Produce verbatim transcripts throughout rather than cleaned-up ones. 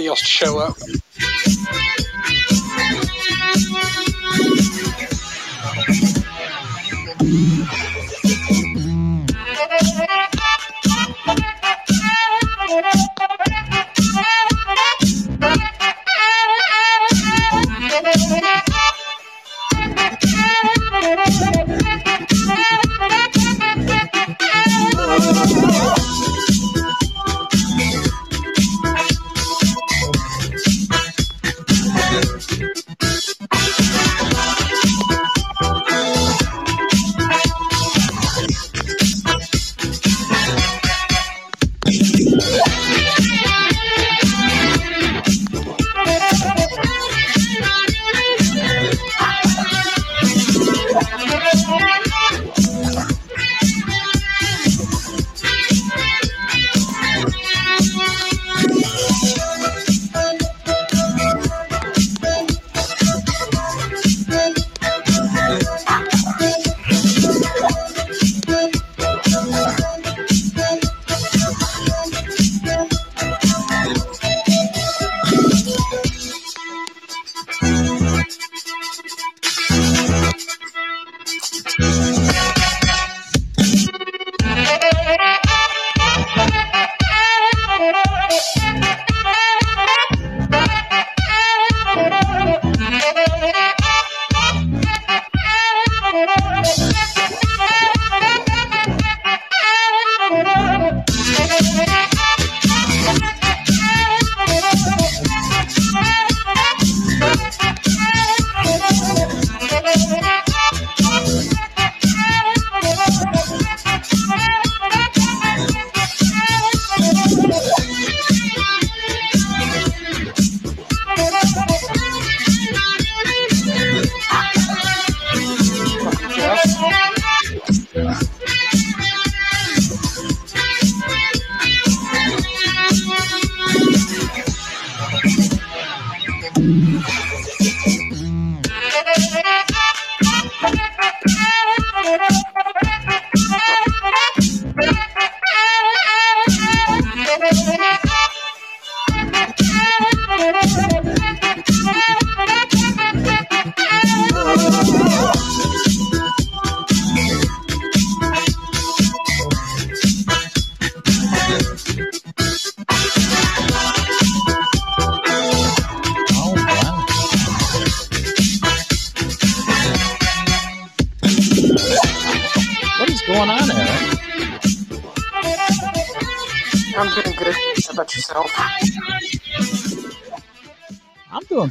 Else to show up.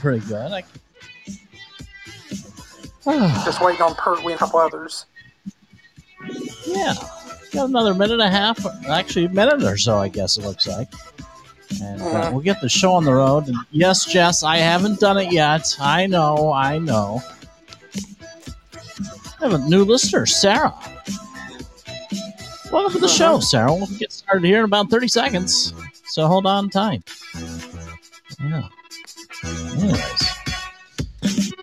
Pretty good. I... Just waiting on Pertwee and a couple others. Yeah. Got another minute and a half, actually a minute or so, I guess it looks like. And uh, we'll get the show on the road. And yes, Jess, I haven't done it yet. I know, I know. I have a new listener, Sarah. Welcome to the show, Sarah. We'll get started here in about thirty seconds. So hold on tight. Yeah. Anyways.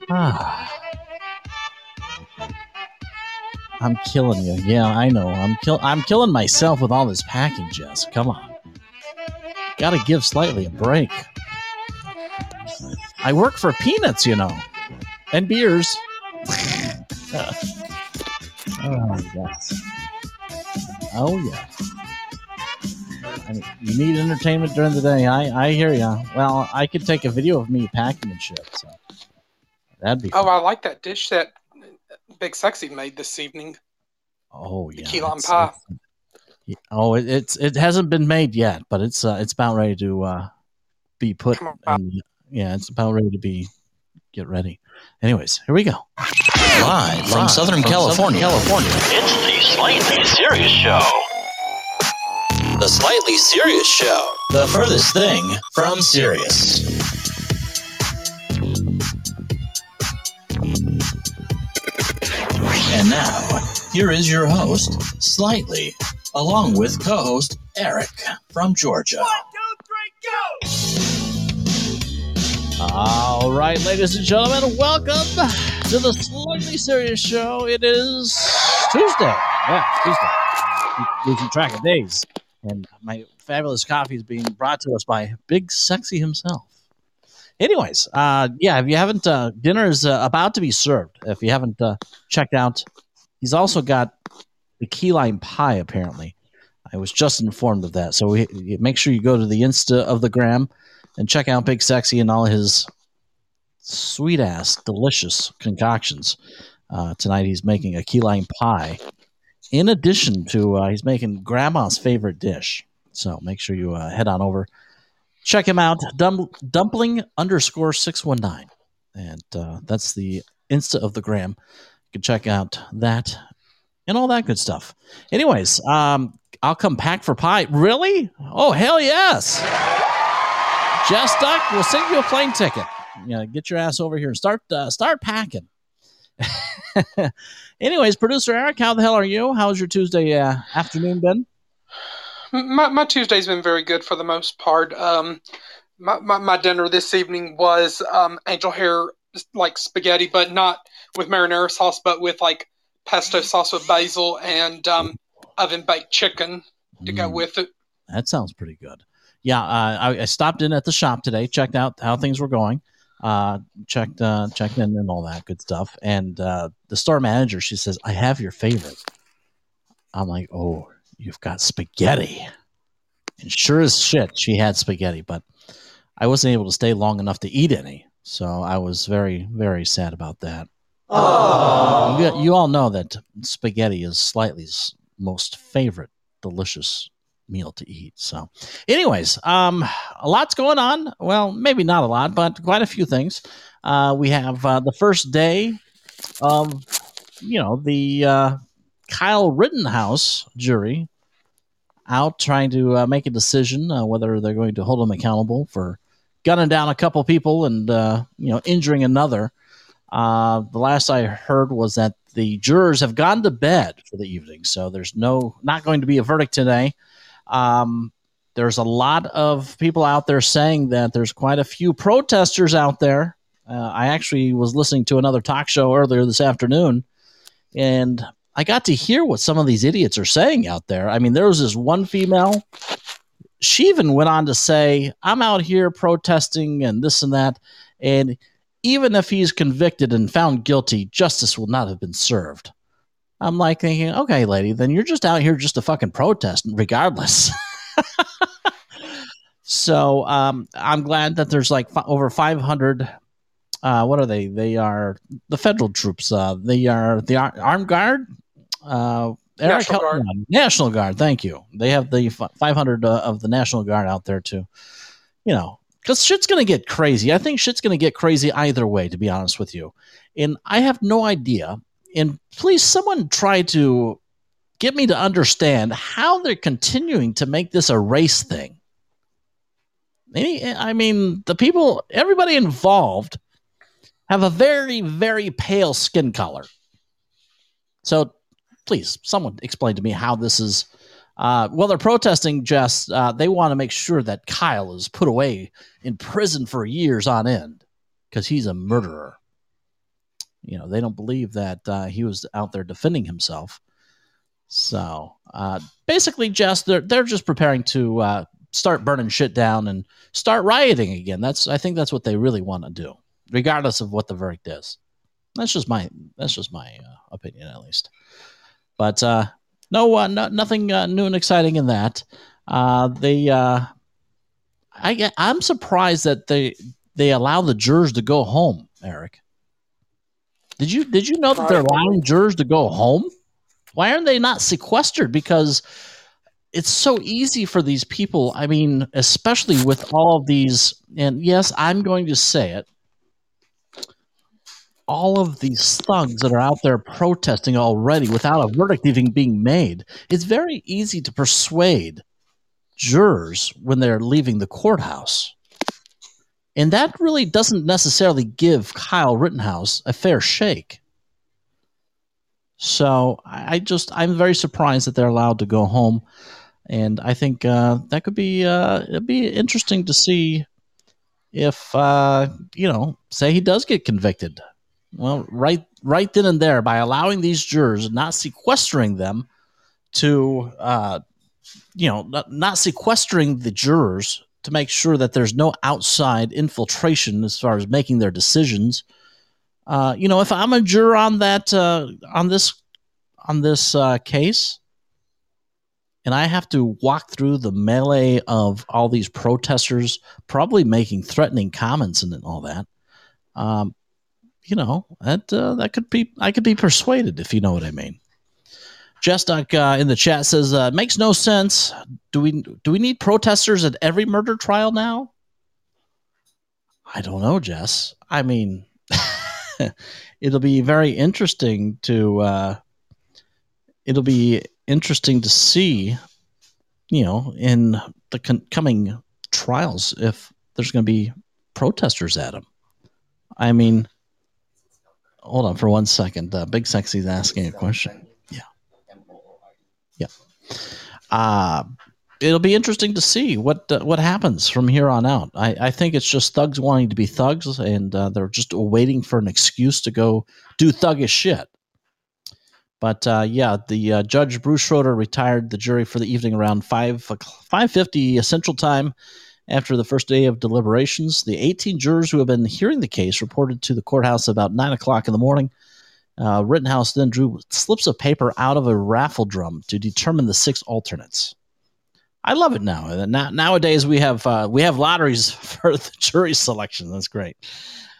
Ah. I'm killing you. Yeah, I know. I'm kill I'm killing myself with all this packing, Jess. Come on. Gotta give Slightly a break. I work for peanuts, you know. And beers. Oh yes. Oh yeah. I mean, you need entertainment during the day. I, I hear ya. Well, I could take a video of me packing and shit. So that'd be. Oh, fun. I like that dish that Big Sexy made this evening. Oh yeah, the key lime pie. Oh, it, it's it hasn't been made yet, but it's uh, it's about ready to uh, be put. In, yeah, it's about ready to be. Get ready. Anyways, here we go. Live from Live Southern from California. California. It's the Slightly Serious Show. The Slightly Serious Show. The furthest thing from serious. And now, here is your host, Slightly, along with co-host Eric from Georgia. One, two, three, go! All right, ladies and gentlemen, welcome to the Slightly Serious Show. It is Tuesday. Yeah, Tuesday. Losing track of days. And my fabulous coffee is being brought to us by Big Sexy himself. Anyways, uh, yeah, if you haven't, uh, dinner is uh, about to be served. If you haven't uh, checked out, he's also got the key lime pie, apparently. I was just informed of that. So we, make sure you go to the Insta of the gram. And check out Big Sexy and all his sweet-ass, delicious concoctions. Uh, tonight he's making a key lime pie. In addition to, uh, he's making Grandma's favorite dish. So make sure you uh, head on over. Check him out, Dum- dumpling underscore six one nine. And uh, that's the Insta of the gram. You can check out that and all that good stuff. Anyways, um, I'll come packed for pie. Really? Oh, hell yes! Just Duck, we'll send you a plane ticket. You know, get your ass over here and start uh, start packing. Anyways, producer Eric, how the hell are you? How's your Tuesday uh, afternoon been? My my Tuesday's been very good for the most part. Um, my, my my dinner this evening was um, angel hair like spaghetti, but not with marinara sauce, but with like pesto sauce with basil and um, oven baked chicken to mm. go with it. That sounds pretty good. Yeah, uh, I, I stopped in at the shop today, checked out how things were going, uh, checked uh, checked in and all that good stuff. And uh, the store manager, she says, I have your favorite. I'm like, oh, you've got spaghetti. And sure as shit, she had spaghetti, but I wasn't able to stay long enough to eat any. So I was very, very sad about that. You, you all know that spaghetti is Slightly's most favorite delicious meal to eat. So anyways, um, a lot's going on. Well, maybe not a lot, but quite a few things. Uh, we have uh, the first day of, you know, the uh, Kyle Rittenhouse jury out trying to uh, make a decision uh, whether they're going to hold him accountable for gunning down a couple people and, uh, you know, injuring another. Uh, the last I heard was that the jurors have gone to bed for the evening. So there's no, not going to be a verdict today. Um, there's a lot of people out there saying that there's quite a few protesters out there. Uh, I actually was listening to another talk show earlier this afternoon, and I got to hear what some of these idiots are saying out there. I mean, there was this one female. She even went on to say, I'm out here protesting and this and that. And even if he's convicted and found guilty, justice will not have been served. I'm like thinking, okay, lady, then you're just out here just to fucking protest regardless. So um, I'm glad that there's like f- over five hundred. Uh, what are they? They are the federal troops. Uh, they are the Ar- Armed Guard. Uh, National Guard. National Guard. Thank you. They have the f- five hundred uh, of the National Guard out there too. You know, because shit's going to get crazy. I think shit's going to get crazy either way, to be honest with you. And I have no idea. And please, someone try to get me to understand how they're continuing to make this a race thing. Any, I mean, the people, everybody involved have a very, very pale skin color. So please, someone explain to me how this is. Uh, well, they're protesting, Jess. Uh, they want to make sure that Kyle is put away in prison for years on end because he's a murderer. You know, they don't believe that uh, he was out there defending himself. So uh, basically, Jess, they're, they're just preparing to uh, start burning shit down and start rioting again. That's I think that's what they really want to do, regardless of what the verdict is. That's just my that's just my uh, opinion, at least. But uh, no, uh, no, nothing uh, new and exciting in that. Uh, they uh, I, I'm surprised that they they allow the jurors to go home, Eric. Did you did you know that they're allowing jurors to go home? Why aren't they not sequestered? Because it's so easy for these people. I mean, especially with all of these, and yes, I'm going to say it, all of these thugs that are out there protesting already without a verdict even being made. It's very easy to persuade jurors when they're leaving the courthouse. And that really doesn't necessarily give Kyle Rittenhouse a fair shake. So I just, I'm very surprised that they're allowed to go home. And I think uh, that could be, uh, it'd be interesting to see if, uh, you know, say he does get convicted. Well, right, right then and there, by allowing these jurors, not sequestering them to, uh, you know, not, not sequestering the jurors to make sure that there's no outside infiltration as far as making their decisions. Uh, you know, if I'm a juror on that, uh, on this, on this uh, case, and I have to walk through the melee of all these protesters, probably making threatening comments and all that. Um, You know, that uh, that could be, I could be persuaded, if you know what I mean. Jess Duck uh, in the chat says, uh, makes no sense. Do we do we need protesters at every murder trial now? I don't know, Jess. I mean, it'll be very interesting to uh, it'll be interesting to see, you know, in the con- coming trials if there's going to be protesters at them. I mean. Hold on for one second. Uh, Big Sexy's asking a question. Yeah. Yeah. Uh, it'll be interesting to see what uh, what happens from here on out. I, I think it's just thugs wanting to be thugs, and uh, they're just waiting for an excuse to go do thuggish shit. But, uh, yeah, the uh, Judge Bruce Schroeder retired the jury for the evening around five fifty Central Time. After the first day of deliberations, the eighteen jurors who have been hearing the case reported to the courthouse about nine o'clock in the morning. Uh, Rittenhouse then drew slips of paper out of a raffle drum to determine the six alternates. I love it now. now nowadays, we have uh, we have lotteries for the jury selection. That's great.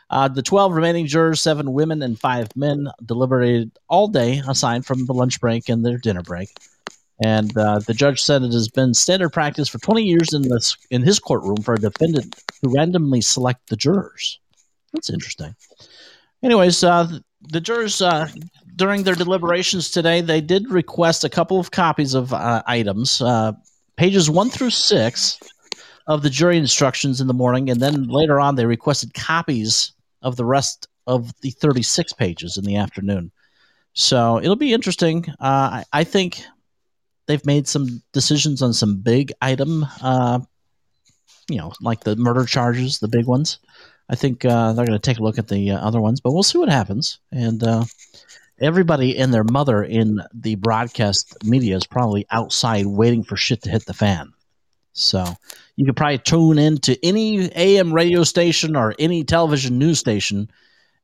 Uh, the twelve remaining jurors, seven women and five men, deliberated all day, aside from the lunch break and their dinner break. And uh, the judge said it has been standard practice for twenty years in this in his courtroom for a defendant to randomly select the jurors. That's interesting. Anyways, uh, the jurors, uh, during their deliberations today, they did request a couple of copies of uh, items, uh, pages one through six of the jury instructions in the morning. And then later on, they requested copies of the rest of the thirty-six pages in the afternoon. So it'll be interesting. Uh, I, I think... They've made some decisions on some big item, uh, you know, like the murder charges, the big ones. I think uh, they're going to take a look at the uh, other ones, but we'll see what happens. And uh, everybody and their mother in the broadcast media is probably outside waiting for shit to hit the fan. So you could probably tune in to any A M radio station or any television news station,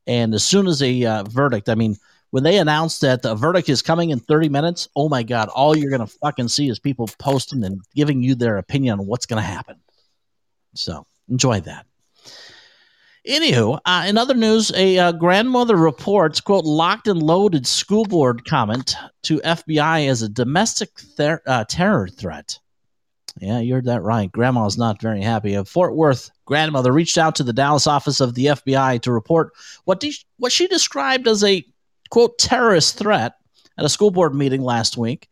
and as soon as a uh, verdict, I mean – when they announced that the verdict is coming in thirty minutes, oh my God, all you're going to fucking see is people posting and giving you their opinion on what's going to happen. So enjoy that. Anywho, uh, in other news, a uh, grandmother reports, quote, locked and loaded school board comment to F B I as a domestic ther- uh, terror threat. Yeah, you heard that right. Grandma's not very happy. A Fort Worth grandmother reached out to the Dallas office of the F B I to report what de- what she described as a quote, terrorist threat at a school board meeting last week.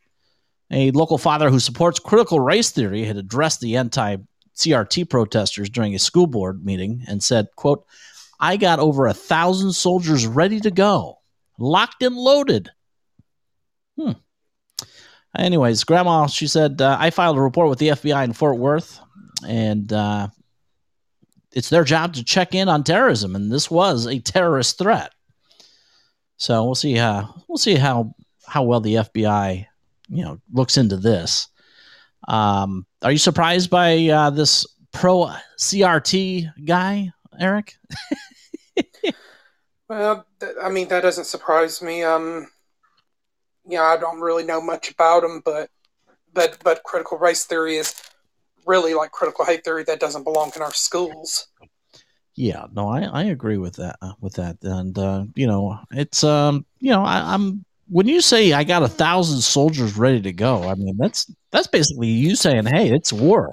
A local father who supports critical race theory had addressed the anti-C R T protesters during a school board meeting and said, quote, I got over a thousand soldiers ready to go, locked and loaded. Hmm. Anyways, Grandma, she said, uh, I filed a report with the F B I in Fort Worth, and uh, it's their job to check in on terrorism, and this was a terrorist threat. So we'll see how we'll see how, how well the F B I, you know, looks into this. Um, are you surprised by uh, this pro C R T guy, Eric? Well, th- I mean that doesn't surprise me. Um, yeah, I don't really know much about him, but but but critical race theory is really like critical hate theory that doesn't belong in our schools. Yeah, no, I, I agree with that, uh, with that. And, uh, you know, it's, um, you know, I, I'm when you say I got a thousand soldiers ready to go, I mean, that's that's basically you saying, hey, it's war.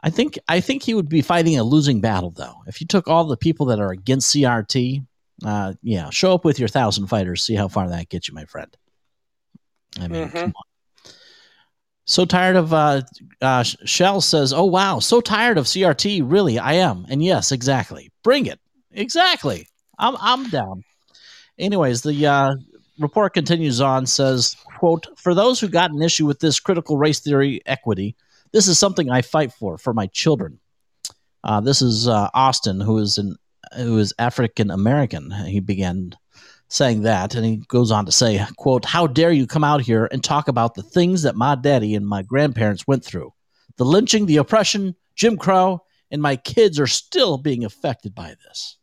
I think I think he would be fighting a losing battle, though. If you took all the people that are against C R T, uh, yeah, show up with your thousand fighters, see how far that gets you, my friend. I mean, mm-hmm. come on. So tired of uh, uh, Shell says, oh, wow, so tired of C R T. Really, I am. And yes, exactly. Bring it. Exactly. I'm I'm down. Anyways, the uh, report continues on, says, quote, for those who got an issue with this critical race theory equity, this is something I fight for, for my children. Uh, this is uh, Austin, who is an, who is African-American. He began saying that, and he goes on to say, quote, how dare you come out here and talk about the things that my daddy and my grandparents went through. The lynching, the oppression, Jim Crow, and my kids are still being affected by this.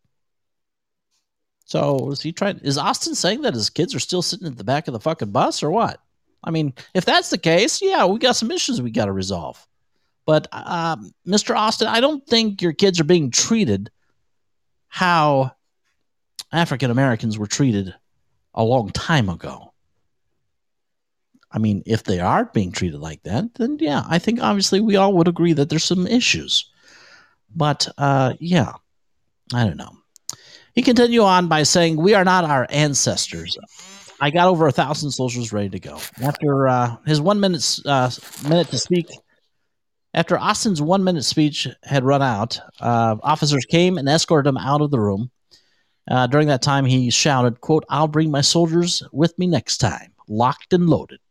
So is he trying? Is Austin saying that his kids are still sitting at the back of the fucking bus, or what? I mean, if that's the case, yeah, we got some issues we got to resolve. But uh, Mister Austin, I don't think your kids are being treated how African Americans were treated a long time ago. I mean, if they are being treated like that, then yeah, I think obviously we all would agree that there's some issues. But uh, yeah, I don't know. He continued on by saying, we are not our ancestors. I got over a thousand soldiers ready to go. After uh, his one minute, uh, minute to speak, after Austin's one minute speech had run out, uh, officers came and escorted him out of the room. Uh, during that time, he shouted, quote, I'll bring my soldiers with me next time, locked and loaded.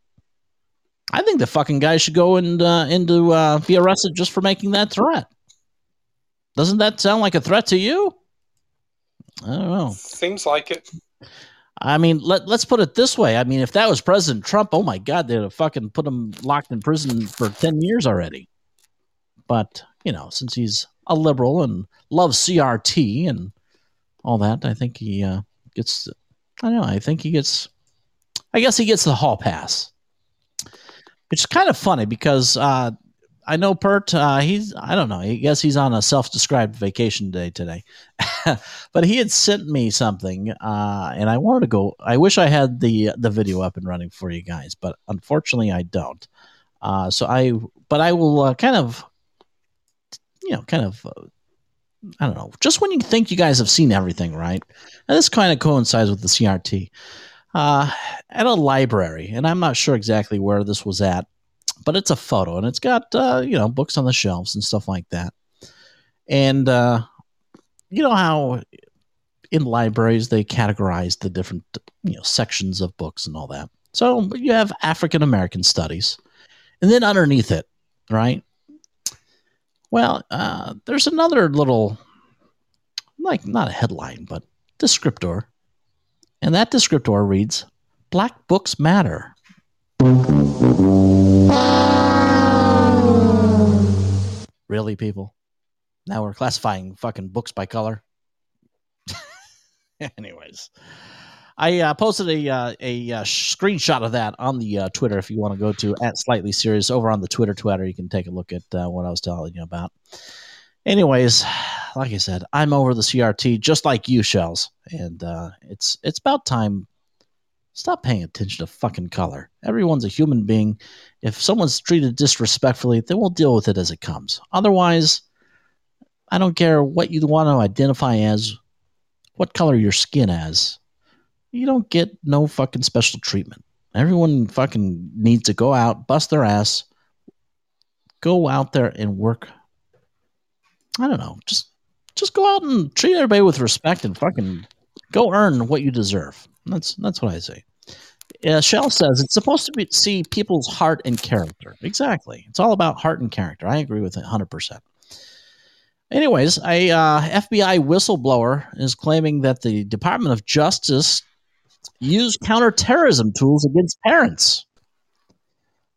I think the fucking guy should go and uh, into, uh, be arrested just for making that threat. Doesn't that sound like a threat to you? I don't know. Seems like it. I mean, let, let's put it this way. I mean, if that was President Trump, oh my God, they'd have fucking put him locked in prison for ten years already. But, you know, since he's a liberal and loves C R T and all that, I think he uh, gets, I don't know, I think he gets, I guess he gets the hall pass. Which is kind of funny because uh, I know Pert, uh, he's, I don't know, I guess he's on a self-described vacation day today. But he had sent me something, uh, and I wanted to go. I wish I had the the video up and running for you guys, but unfortunately, I don't. Uh, so I, but I will uh, kind of, you know, kind of, uh, I don't know. Just when you think you guys have seen everything, right? And this kind of coincides with the C R T uh, at a library, and I'm not sure exactly where this was at, but it's a photo, and it's got uh, you know, books on the shelves and stuff like that, and. Uh, You know how in libraries they categorize the different, you know, sections of books and all that. So you have African American studies, and then underneath it, right? Well, uh, there's another little, like not a headline, but descriptor, and that descriptor reads, "Black Books Matter." Really, people? Now we're classifying fucking books by color. Anyways, I uh, posted a uh, a uh, screenshot of that on the uh, Twitter. If you want to go to at Slightly Serious over on the Twitter, Twitter, you can take a look at uh, what I was telling you about. Anyways, like I said, I'm over the C R T just like you, Shells, and uh, it's it's about time. Stop paying attention to fucking color. Everyone's a human being. If someone's treated disrespectfully, then we'll deal with it as it comes. Otherwise. I don't care what you want to identify as, what color your skin as. You don't get no fucking special treatment. Everyone fucking needs to go out, bust their ass, go out there and work. I don't know. Just just go out and treat everybody with respect and fucking go earn what you deserve. That's that's what I say. Uh, Shell says it's supposed to be, see people's heart and character. Exactly. It's all about heart and character. I agree with it one hundred percent. Anyways, a uh, F B I whistleblower is claiming that the Department of Justice used counterterrorism tools against parents.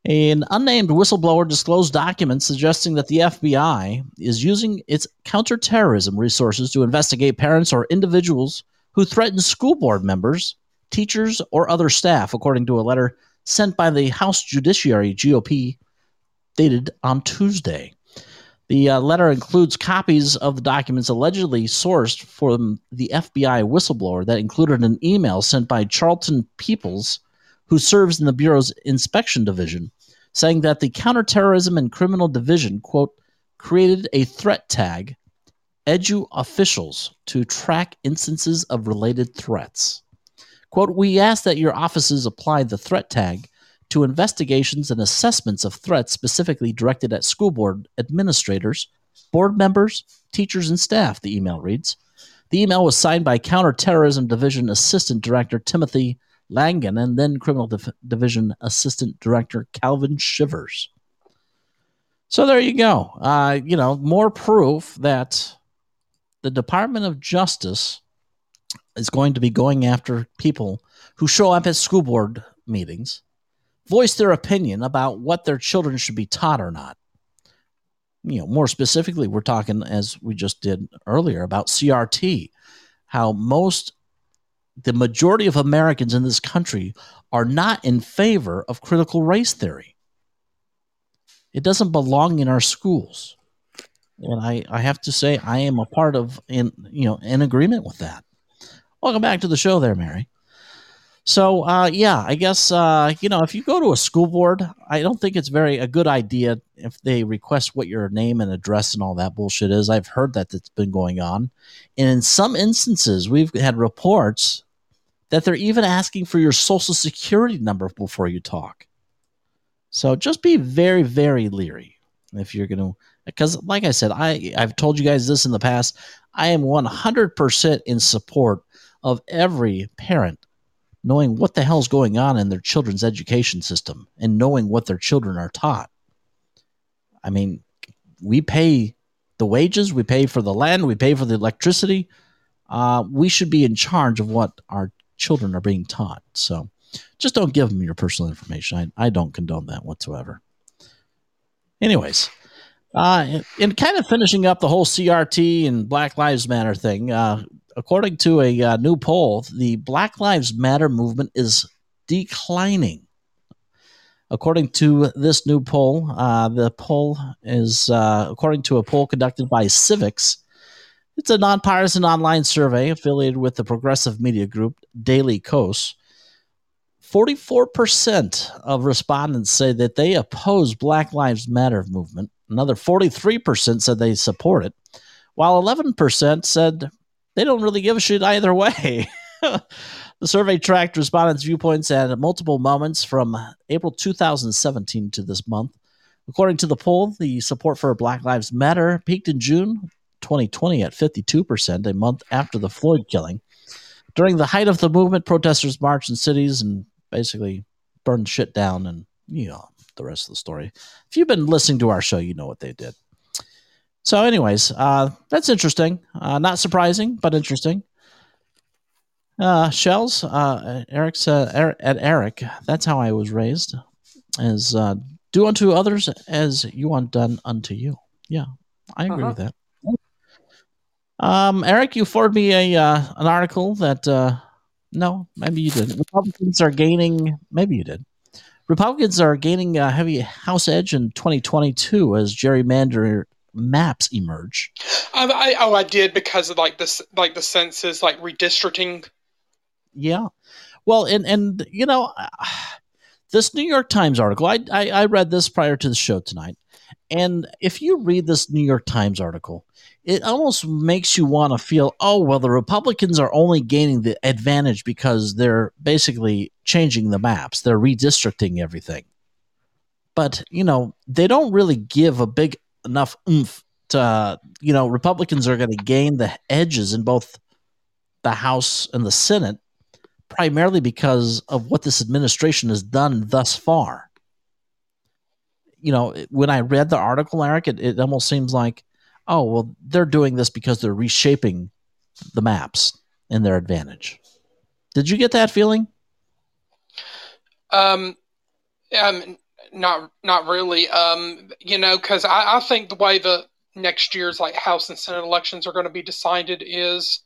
An unnamed whistleblower disclosed documents suggesting that the F B I is using its counterterrorism resources to investigate parents or individuals who threaten school board members, teachers, or other staff, according to a letter sent by the House Judiciary G O P dated on Tuesday. The uh, letter includes copies of the documents allegedly sourced from the F B I whistleblower that included an email sent by Charlton Peoples, who serves in the Bureau's Inspection Division, saying that the Counterterrorism and Criminal Division, quote, created a threat tag, edu officials, to track instances of related threats. Quote, we ask that your offices apply the threat tag to investigations and assessments of threats specifically directed at school board administrators, board members, teachers, and staff, the email reads. The email was signed by Counterterrorism Division Assistant Director Timothy Langan and then Criminal Div- Division Assistant Director Calvin Shivers. So there you go. Uh, you know, more proof that the Department of Justice is going to be going after people who show up at school board meetings, voice their opinion about what their children should be taught or not. You know, more specifically, we're talking, as we just did earlier, about C R T, how most, the majority of Americans in this country are not in favor of critical race theory. It doesn't belong in our schools. And I, I have to say I am a part of, in you know, in agreement with that. Welcome back to the show there, Mary. So, uh, yeah, I guess, uh, you know, if you go to a school board, I don't think it's very a good idea if they request what your name and address and all that bullshit is. I've heard that that's been going on. And in some instances, we've had reports that they're even asking for your social security number before you talk. So just be very, very leery if you're going to, because like I said, I, I've told you guys this in the past. I am one hundred percent in support of every parent knowing what the hell's going on in their children's education system and knowing what their children are taught. I mean, we pay the wages, we pay for the land, we pay for the electricity. Uh, we should be in charge of what our children are being taught. So just don't give them your personal information. I, I don't condone that whatsoever. Anyways, uh, and kind of finishing up the whole C R T and Black Lives Matter thing, uh, according to a uh, new poll, the Black Lives Matter movement is declining. According to this new poll, uh, the poll is, uh, according to a poll conducted by Civics, it's a nonpartisan online survey affiliated with the progressive media group Daily Kos. forty-four percent of respondents say that they oppose Black Lives Matter movement. Another forty-three percent said they support it, while eleven percent said they don't really give a shit either way. The survey tracked respondents' viewpoints at multiple moments from April two thousand seventeen to this month. According to the poll, the support for Black Lives Matter peaked in June twenty twenty at fifty-two percent, a month after the Floyd killing. During the height of the movement, protesters marched in cities and basically burned shit down and, you know, the rest of the story. If you've been listening to our show, you know what they did. So anyways, uh, that's interesting. Uh, not surprising, but interesting. Uh, shells, uh, Eric's, uh, er- at Eric, that's how I was raised, as uh, do unto others as you want done unto you. Yeah, I agree uh-huh. with that. Um, Eric, you forwarded me a uh, an article that, uh, no, maybe you didn't. Republicans are gaining, maybe you did. Republicans are gaining a heavy House edge in twenty twenty-two as gerrymander maps emerge. Um, I, oh, I did because of like this, like the census, like redistricting. Yeah, well, and and you know, this New York Times article, I, I I read this prior to the show tonight, and if you read this New York Times article, it almost makes you want to feel, oh well, the Republicans are only gaining the advantage because they're basically changing the maps, they're redistricting everything. But you know, they don't really give a big enough oomph to, uh, you know, Republicans are going to gain the edges in both the House and the Senate, primarily because of what this administration has done thus far. You know, when I read the article, Eric, it, it almost seems like, oh, well, they're doing this because they're reshaping the maps in their advantage. Did you get that feeling? Um, um, Not, not really. Um, you know, because I, I think the way the next year's like House and Senate elections are going to be decided is,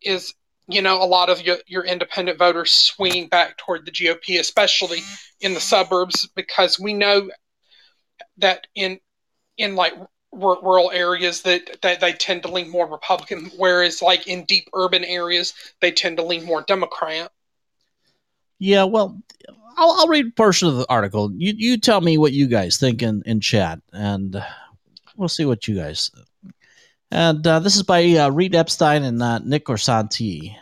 is you know, a lot of your, your independent voters swinging back toward the G O P, especially in the suburbs, because we know that in in like rural areas that, that they tend to lean more Republican, whereas like in deep urban areas, they tend to lean more Democrat. Yeah, well, I'll, I'll read portion of the article. You you tell me what you guys think in, in chat, and we'll see what you guys think. And uh, this is by uh, Reed Epstein and uh, Nick Corsanti.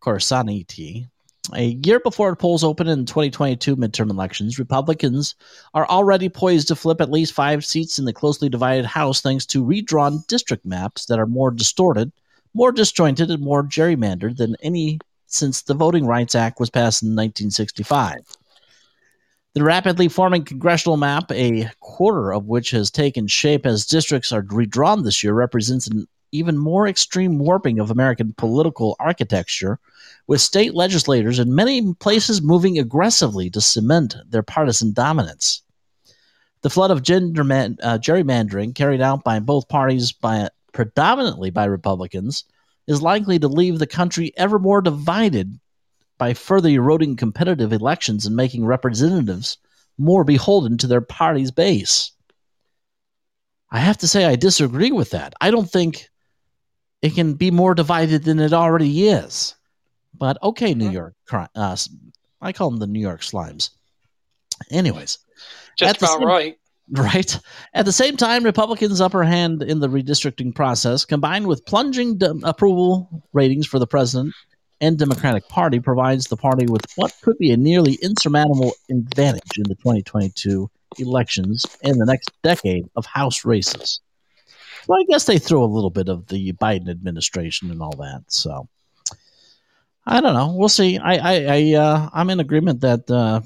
Corsanti. A year before the polls open in twenty twenty-two midterm elections, Republicans are already poised to flip at least five seats in the closely divided House thanks to redrawn district maps that are more distorted, more disjointed, and more gerrymandered than any since the Voting Rights Act was passed in nineteen sixty-five. The rapidly forming congressional map, a quarter of which has taken shape as districts are redrawn this year, represents an even more extreme warping of American political architecture, with state legislators in many places moving aggressively to cement their partisan dominance. The flood of gender man, uh, gerrymandering carried out by both parties, by predominantly by Republicans, is likely to leave the country ever more divided by further eroding competitive elections and making representatives more beholden to their party's base. I have to say I disagree with that. I don't think it can be more divided than it already is. But okay, New York, uh, I call them the New York slimes. Anyways. Just about same, right. Right. At the same time, Republicans' upper hand in the redistricting process, combined with plunging de- approval ratings for the president and Democratic Party, provides the party with what could be a nearly insurmountable advantage in the twenty twenty-two elections and the next decade of House races. Well, I guess they throw a little bit of the Biden administration and all that. So I don't know. We'll see. I, I, I uh, I'm in agreement that uh,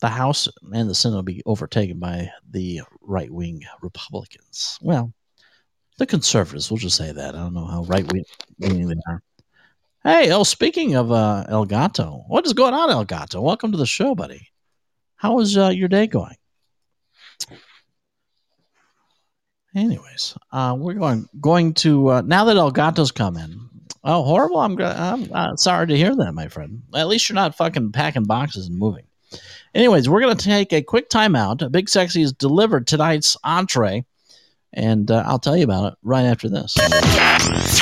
the House and the Senate will be overtaken by the right wing Republicans. Well, the conservatives. We'll just say that. I don't know how right wing they are. Hey, oh, speaking of uh, El Gato, what is going on, El Gato? Welcome to the show, buddy. How is uh, your day going? Anyways, uh, we're going going to uh, now that El Gato's come in. Oh, horrible! I'm, I'm uh, sorry to hear that, my friend. At least you're not fucking packing boxes and moving. Anyways, we're gonna take a quick timeout. Big Sexy has delivered tonight's entree, and uh, I'll tell you about it right after this.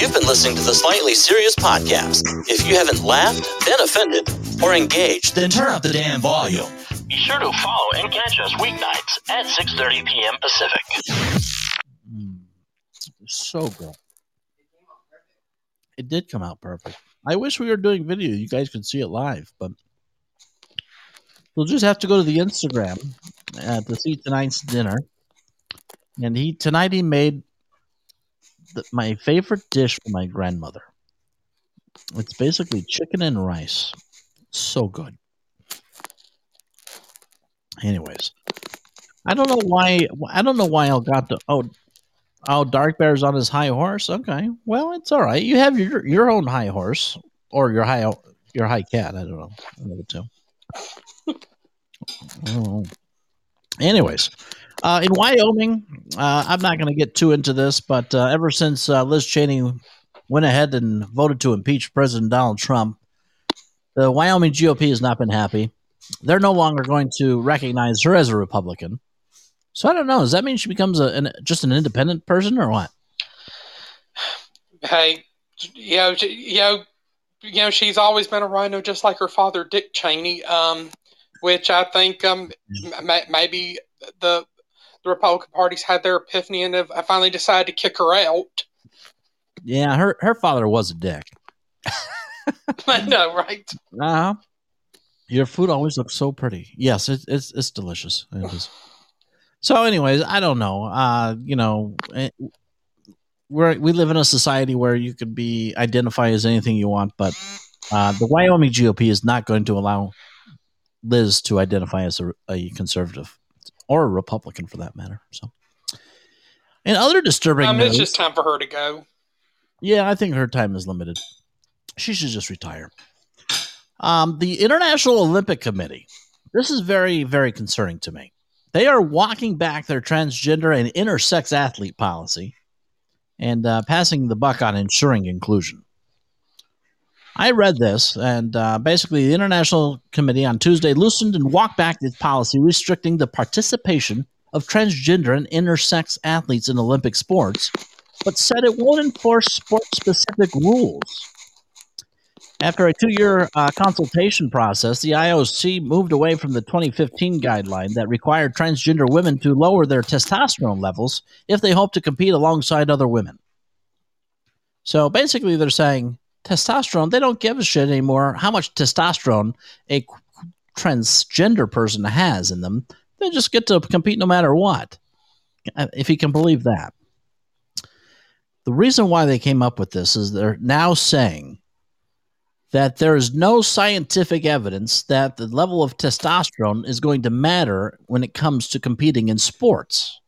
You've been listening to the Slightly Serious podcast. If you haven't laughed, been offended, or engaged, then turn up the damn volume. Be sure to follow and catch us weeknights at six thirty p.m. Pacific. Mm, so good. It did come out perfect. I wish we were doing video. You guys could see it live, but we'll just have to go to the Instagram uh, to see tonight's dinner. And he tonight he made the, my favorite dish for my grandmother. It's basically chicken and rice. So good. Anyways, I don't know why. I don't know why El Gato. Oh, oh, Dark Bear's on his high horse. Okay, well, it's all right. You have your your own high horse or your high your high cat. I don't know. One of the two. Anyways, uh, in Wyoming, uh, I'm not going to get too into this, but uh, ever since uh, Liz Cheney went ahead and voted to impeach President Donald Trump, the Wyoming G O P has not been happy. They're no longer going to recognize her as a Republican. So I don't know. Does that mean she becomes a an, just an independent person or what? Hey, you know, you know, you know, she's always been a rhino, just like her father, Dick Cheney, um, which I think um, yeah. m- maybe the the Republican Party's had their epiphany and have finally decided to kick her out. Yeah, her, her father was a dick. I know, right? Uh-huh. Your food always looks so pretty. Yes, it's it's it's delicious. It is. So, anyways, I don't know. Uh, you know, we we live in a society where you can be identify as anything you want, but uh, the Wyoming G O P is not going to allow Liz to identify as a, a conservative or a Republican, for that matter. So, and other disturbing. Um, it's news, just time for her to go. Yeah, I think her time is limited. She should just retire. Um, the International Olympic Committee. This is very, very concerning to me. They are walking back their transgender and intersex athlete policy and uh, passing the buck on ensuring inclusion. I read this, and uh, basically the International Committee on Tuesday loosened and walked back its policy restricting the participation of transgender and intersex athletes in Olympic sports, but said it won't enforce sport-specific rules. After a two-year uh, consultation process, the I O C moved away from the twenty fifteen guideline that required transgender women to lower their testosterone levels if they hoped to compete alongside other women. So basically they're saying testosterone, they don't give a shit anymore how much testosterone a transgender person has in them. They just get to compete no matter what, if you can believe that. The reason why they came up with this is they're now saying that there is no scientific evidence that the level of testosterone is going to matter when it comes to competing in sports.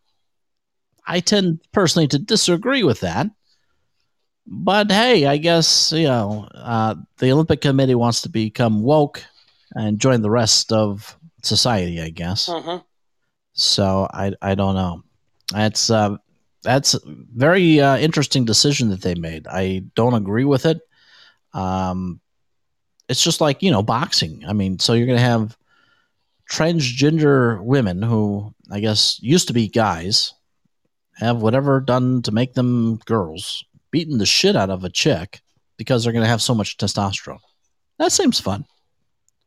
I tend personally to disagree with that. But, hey, I guess, you know, uh, the Olympic Committee wants to become woke and join the rest of society, I guess. Uh-huh. So I I don't know. That's uh, that's a very uh, interesting decision that they made. I don't agree with it. Um, it's just like, you know, boxing. I mean, so you're going to have transgender women who, I guess, used to be guys, have whatever done to make them girls, beating the shit out of a chick because they're going to have so much testosterone. That seems fun.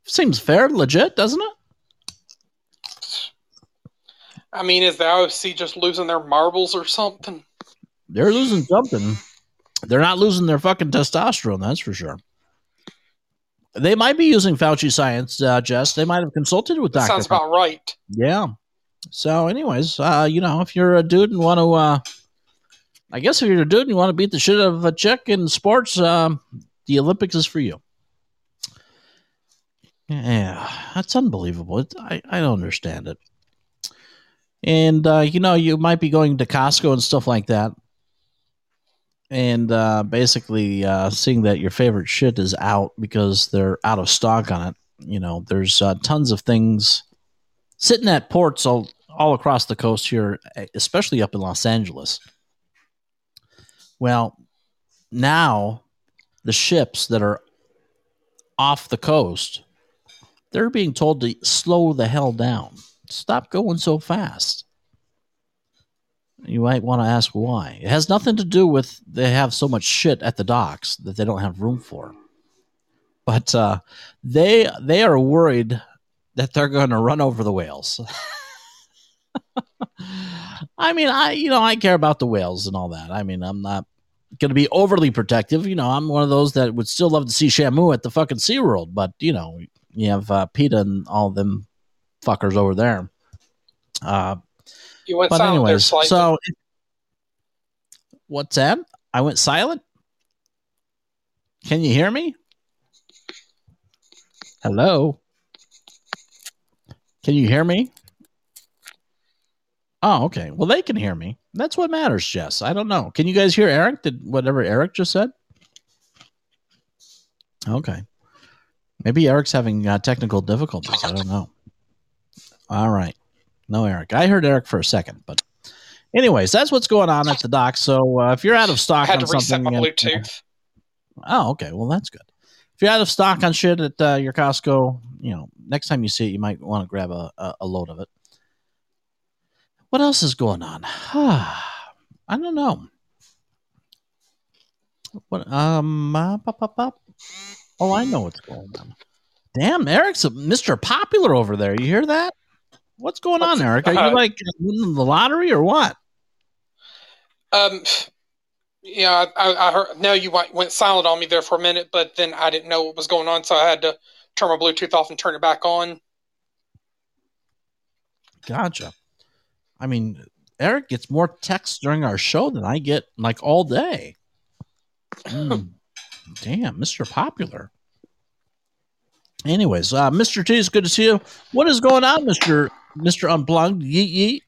Seems fair, legit, doesn't it? I mean, is the I O C just losing their marbles or something? They're losing something. They're not losing their fucking testosterone, that's for sure. They might be using Fauci science, uh, Jess. They might have consulted with Doctor Sounds about right. Yeah. So anyways, uh, you know, if you're a dude and want to... Uh, I guess if you're a dude and you want to beat the shit out of a chick in sports, um, the Olympics is for you. Yeah, that's unbelievable. It, I, I don't understand it. And, uh, you know, you might be going to Costco and stuff like that. And uh, basically uh, seeing that your favorite shit is out because they're out of stock on it. You know, there's uh, tons of things sitting at ports all, all across the coast here, especially up in Los Angeles. Well, now the ships that are off the coast, they're being told to slow the hell down. Stop going so fast. You might want to ask why. It has nothing to do with they have so much shit at the docks that they don't have room for. But uh, they they are worried that they're going to run over the whales. I mean, I you know, I care about the whales and all that. I mean, I'm not going to be overly protective. You know, I'm one of those that would still love to see Shamu at the fucking SeaWorld, but, you know, you have uh, PETA and all them fuckers over there. Uh, you went silent anyways, there, Slightly. So, what's that? I went silent? Can you hear me? Hello? Can you hear me? Oh, okay. Well, they can hear me. That's what matters, Jess. I don't know. Can you guys hear Eric? Did whatever Eric just said? Okay. Maybe Eric's having uh, technical difficulties. I don't know. All right. No, Eric. I heard Eric for a second, but anyways, that's what's going on at the dock. So uh, if you're out of stock on something, I had to reset my Bluetooth. Oh, okay. Well, that's good. If you're out of stock on shit at uh, your Costco, you know, next time you see it, you might want to grab a, a, a load of it. What else is going on? I don't know. What? Um. Uh, pop, pop, pop. Oh, I know what's going on. Damn, Eric's a Mister Popular over there. You hear that? What's going What's, on, Eric? Are uh, you like winning the lottery or what? Um. Yeah, I, I heard. No, you went silent on me there for a minute, but then I didn't know what was going on, so I had to turn my Bluetooth off and turn it back on. Gotcha. I mean, Eric gets more texts during our show than I get like all day. Mm. Damn, Mister Popular. Anyways, uh, Mister T, it's good to see you. What is going on, Mister Mister Unplugged? Yeet yeet.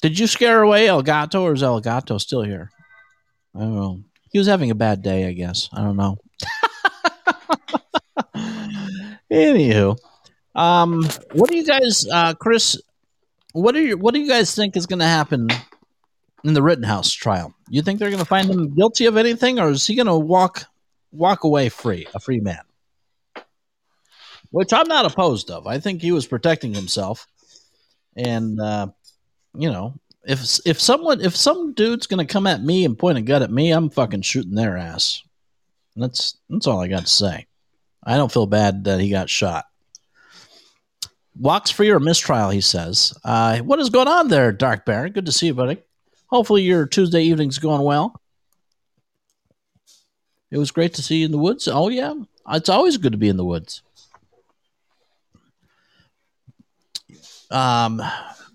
Did you scare away Elgato, or is Elgato still here? I don't know. He was having a bad day, I guess. I don't know. Anywho, um, what do you guys, uh, Chris? What are you, What do you guys think is going to happen in the Rittenhouse trial? You think they're going to find him guilty of anything, or is he going to walk walk away free, a free man? Which I'm not opposed of. I think he was protecting himself. And, uh, you know, if if someone if some dude's going to come at me and point a gun at me, I'm fucking shooting their ass. And that's that's all I got to say. I don't feel bad that he got shot. Walks free or mistrial, he says. Uh, what is going on there, Dark Bear? Good to see you, buddy. Hopefully your Tuesday evening's going well. It was great to see you in the woods. Oh, yeah. It's always good to be in the woods. Um,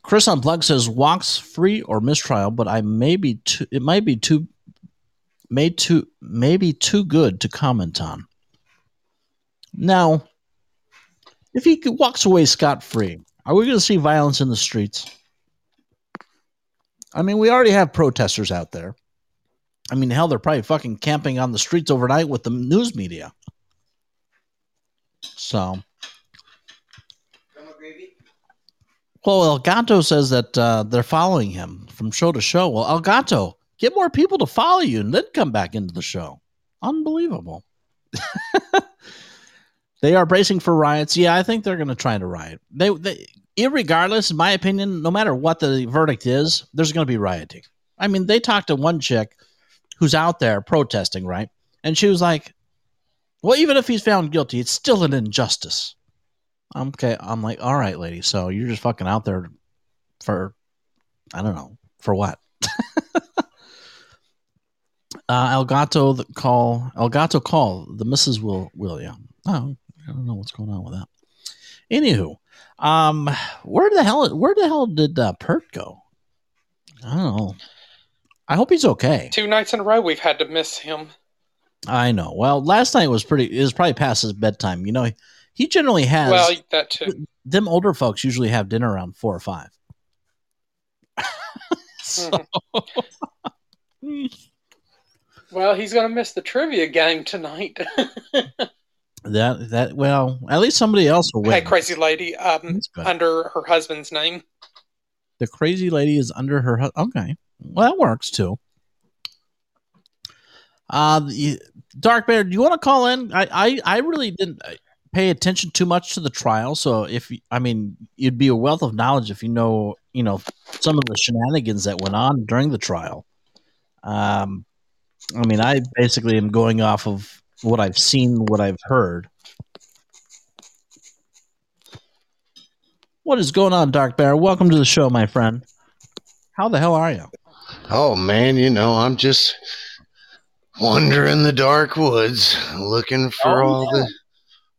Chris Unplugged says, walks free or mistrial, but I may be too, it might be too, may too, maybe too good to comment on. Now, if he walks away scot-free, are we going to see violence in the streets? I mean, we already have protesters out there. I mean, hell, they're probably fucking camping on the streets overnight with the news media. So. Well, Elgato says that uh, they're following him from show to show. Well, Elgato, get more people to follow you and then come back into the show. Unbelievable. They are bracing for riots. Yeah, I think they're going to try to riot. They, they, irregardless, in my opinion, no matter what the verdict is, there's going to be rioting. I mean, they talked to one chick who's out there protesting, right? And she was like, well, even if he's found guilty, it's still an injustice. Okay, I'm like, all right, lady, so you're just fucking out there for, I don't know, for what? uh, Elgato the call, Elgato call, the missus will, will yeah. Oh, I don't know what's going on with that. Anywho, um, where the hell, where the hell did uh, Pert go? I don't know. I hope he's okay. Two nights in a row we've had to miss him. I know. Well, last night was pretty. It was probably past his bedtime. You know, he, he generally has. Well, that too. Them older folks usually have dinner around four or five. So. Mm-hmm. Well, he's going to miss the trivia game tonight. That that well, at least somebody else will win. Hey, crazy lady, um, under her husband's name. The crazy lady is under her husband. Okay, well that works too. Uh, the, Dark Bear, do you want to call in? I, I, I really didn't pay attention too much to the trial, so if I mean, you'd be a wealth of knowledge if you know, you know, some of the shenanigans that went on during the trial. Um, I mean, I basically am going off of what I've seen, what I've heard. What is going on, Dark Bear? Welcome to the show, my friend. How the hell are you? Oh, man, you know, I'm just wandering the dark woods looking for oh, all yeah. the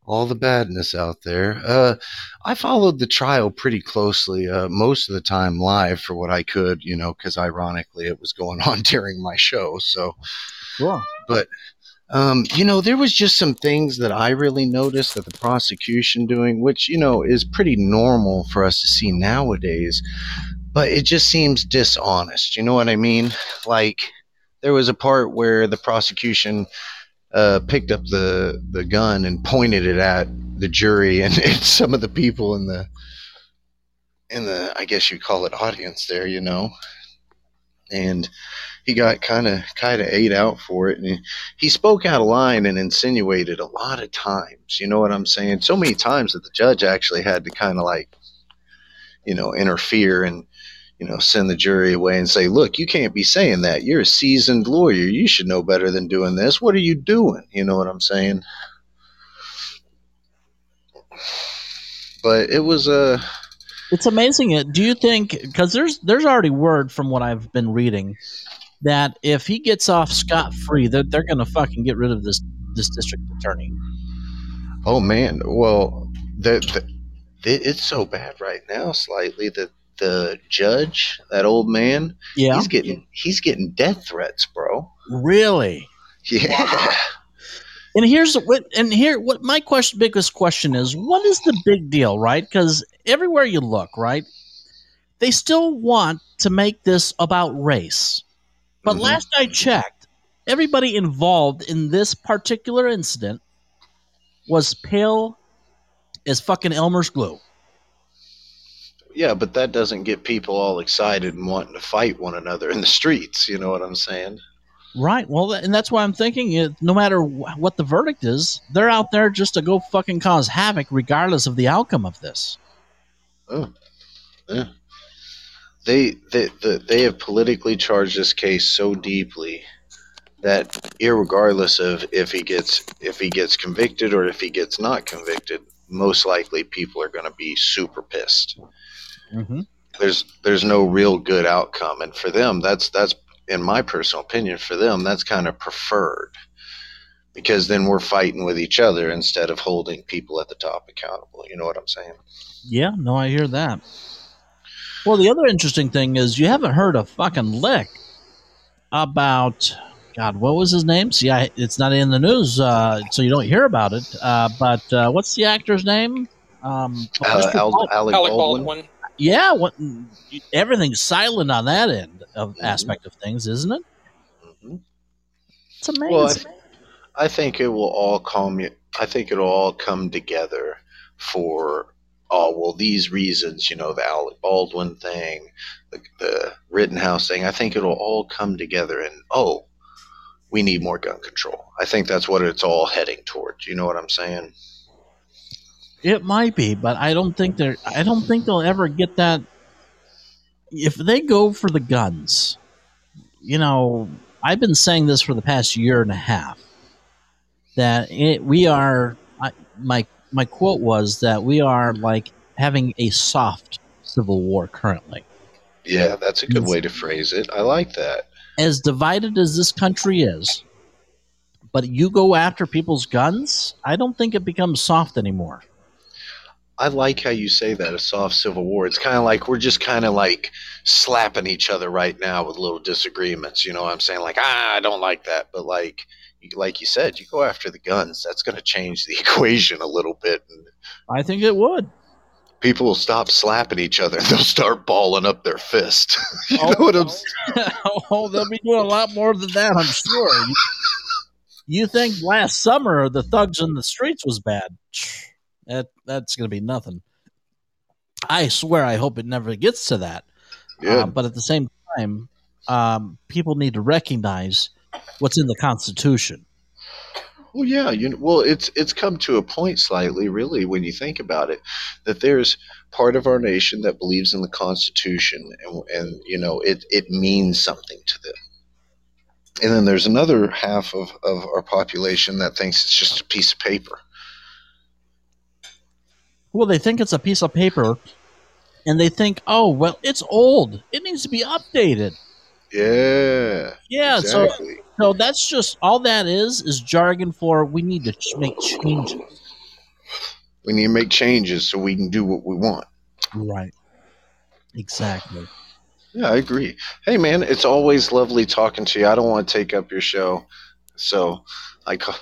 all the badness out there. Uh, I followed the trial pretty closely, uh, most of the time live for what I could, you know, because ironically it was going on during my show. So, cool. But Um, you know, there was just some things that I really noticed that the prosecution doing, which, you know, is pretty normal for us to see nowadays, but it just seems dishonest. You know what I mean? Like, there was a part where the prosecution uh, picked up the, the gun and pointed it at the jury and, and some of the people in the, in the, I guess you call it audience there, you know. And he got kind of kind of ate out for it. And he, he spoke out of line and insinuated a lot of times. You know what I'm saying? So many times that the judge actually had to kind of like, you know, interfere and, you know, send the jury away and say, look, you can't be saying that. You're a seasoned lawyer. You should know better than doing this. What are you doing? You know what I'm saying? But it was a... It's amazing. Do you think, because there's there's already word from what I've been reading that if he gets off scot-free, that they're, they're going to fucking get rid of this this district attorney. Oh man, well, the, the, it's so bad right now, slightly that the judge, that old man, yeah, he's getting he's getting death threats, bro. Really? Yeah. Wow. And here's what, and here what my question, biggest question is: what is the big deal, right? Because everywhere you look, right, they still want to make this about race. But mm-hmm. last I checked, everybody involved in this particular incident was pale as fucking Elmer's glue. Yeah, but that doesn't get people all excited and wanting to fight one another in the streets. You know what I'm saying? Right. Well, and that's why I'm thinking no matter what the verdict is, they're out there just to go fucking cause havoc regardless of the outcome of this. Oh. Yeah. They they the, they have politically charged this case so deeply that, irregardless of if he gets if he gets convicted or if he gets not convicted, most likely people are going to be super pissed. Mm-hmm. There's there's no real good outcome, and for them, that's that's in my personal opinion, for them that's kind of preferred, because then we're fighting with each other instead of holding people at the top accountable. You know what I'm saying? Yeah, no, I hear that. Well, the other interesting thing is you haven't heard a fucking lick about God. What was his name? See, I, it's not in the news, uh, so you don't hear about it. Uh, but uh, what's the actor's name? Um, uh, Al- Alec Baldwin. Baldwin. Yeah, what, everything's silent on that end of mm-hmm. aspect of things, isn't it? Mm-hmm. It's amazing. Well, I, th- I think it will all come. I think it'll all come together for. Oh, well, these reasons, you know, the Alec Baldwin thing, the, the Rittenhouse thing, I think it'll all come together and, oh, we need more gun control. I think that's what it's all heading towards. You know what I'm saying? It might be, but I don't think they're, I don't think they'll ever get that. If they go for the guns, you know, I've been saying this for the past year and a half, that it, we are, I, my My quote was that we are like having a soft civil war currently. Yeah, that's a good way to phrase it. I like that. As divided as this country is, but you go after people's guns, I don't think it becomes soft anymore. I like how you say that, a soft civil war. It's kind of like we're just kind of like slapping each other right now with little disagreements. You know what I'm saying? Like, ah, I don't like that, but like – like you said, you go after the guns. That's going to change the equation a little bit. And I think it would. People will stop slapping each other. And they'll start balling up their fist. you oh, know what I'm saying? Oh, they'll be doing a lot more than that, I'm sure. You, you think last summer the thugs in the streets was bad? That that's going to be nothing. I swear. I hope it never gets to that. Yeah. Uh, but at the same time, um, people need to recognize what's in the Constitution. Well, yeah, you know, well, it's it's come to a point slightly, really, when you think about it, that there's part of our nation that believes in the Constitution, and, and you know, it, it means something to them. And then there's another half of, of our population that thinks it's just a piece of paper. Well, they think it's a piece of paper, and they think, oh, well, it's old. It needs to be updated. Yeah. Yeah. Exactly. So, so that's just all that is is jargon for we need to ch- make changes. We need to make changes so we can do what we want. Right. Exactly. Yeah, I agree. Hey, man, it's always lovely talking to you. I don't want to take up your show, so I call,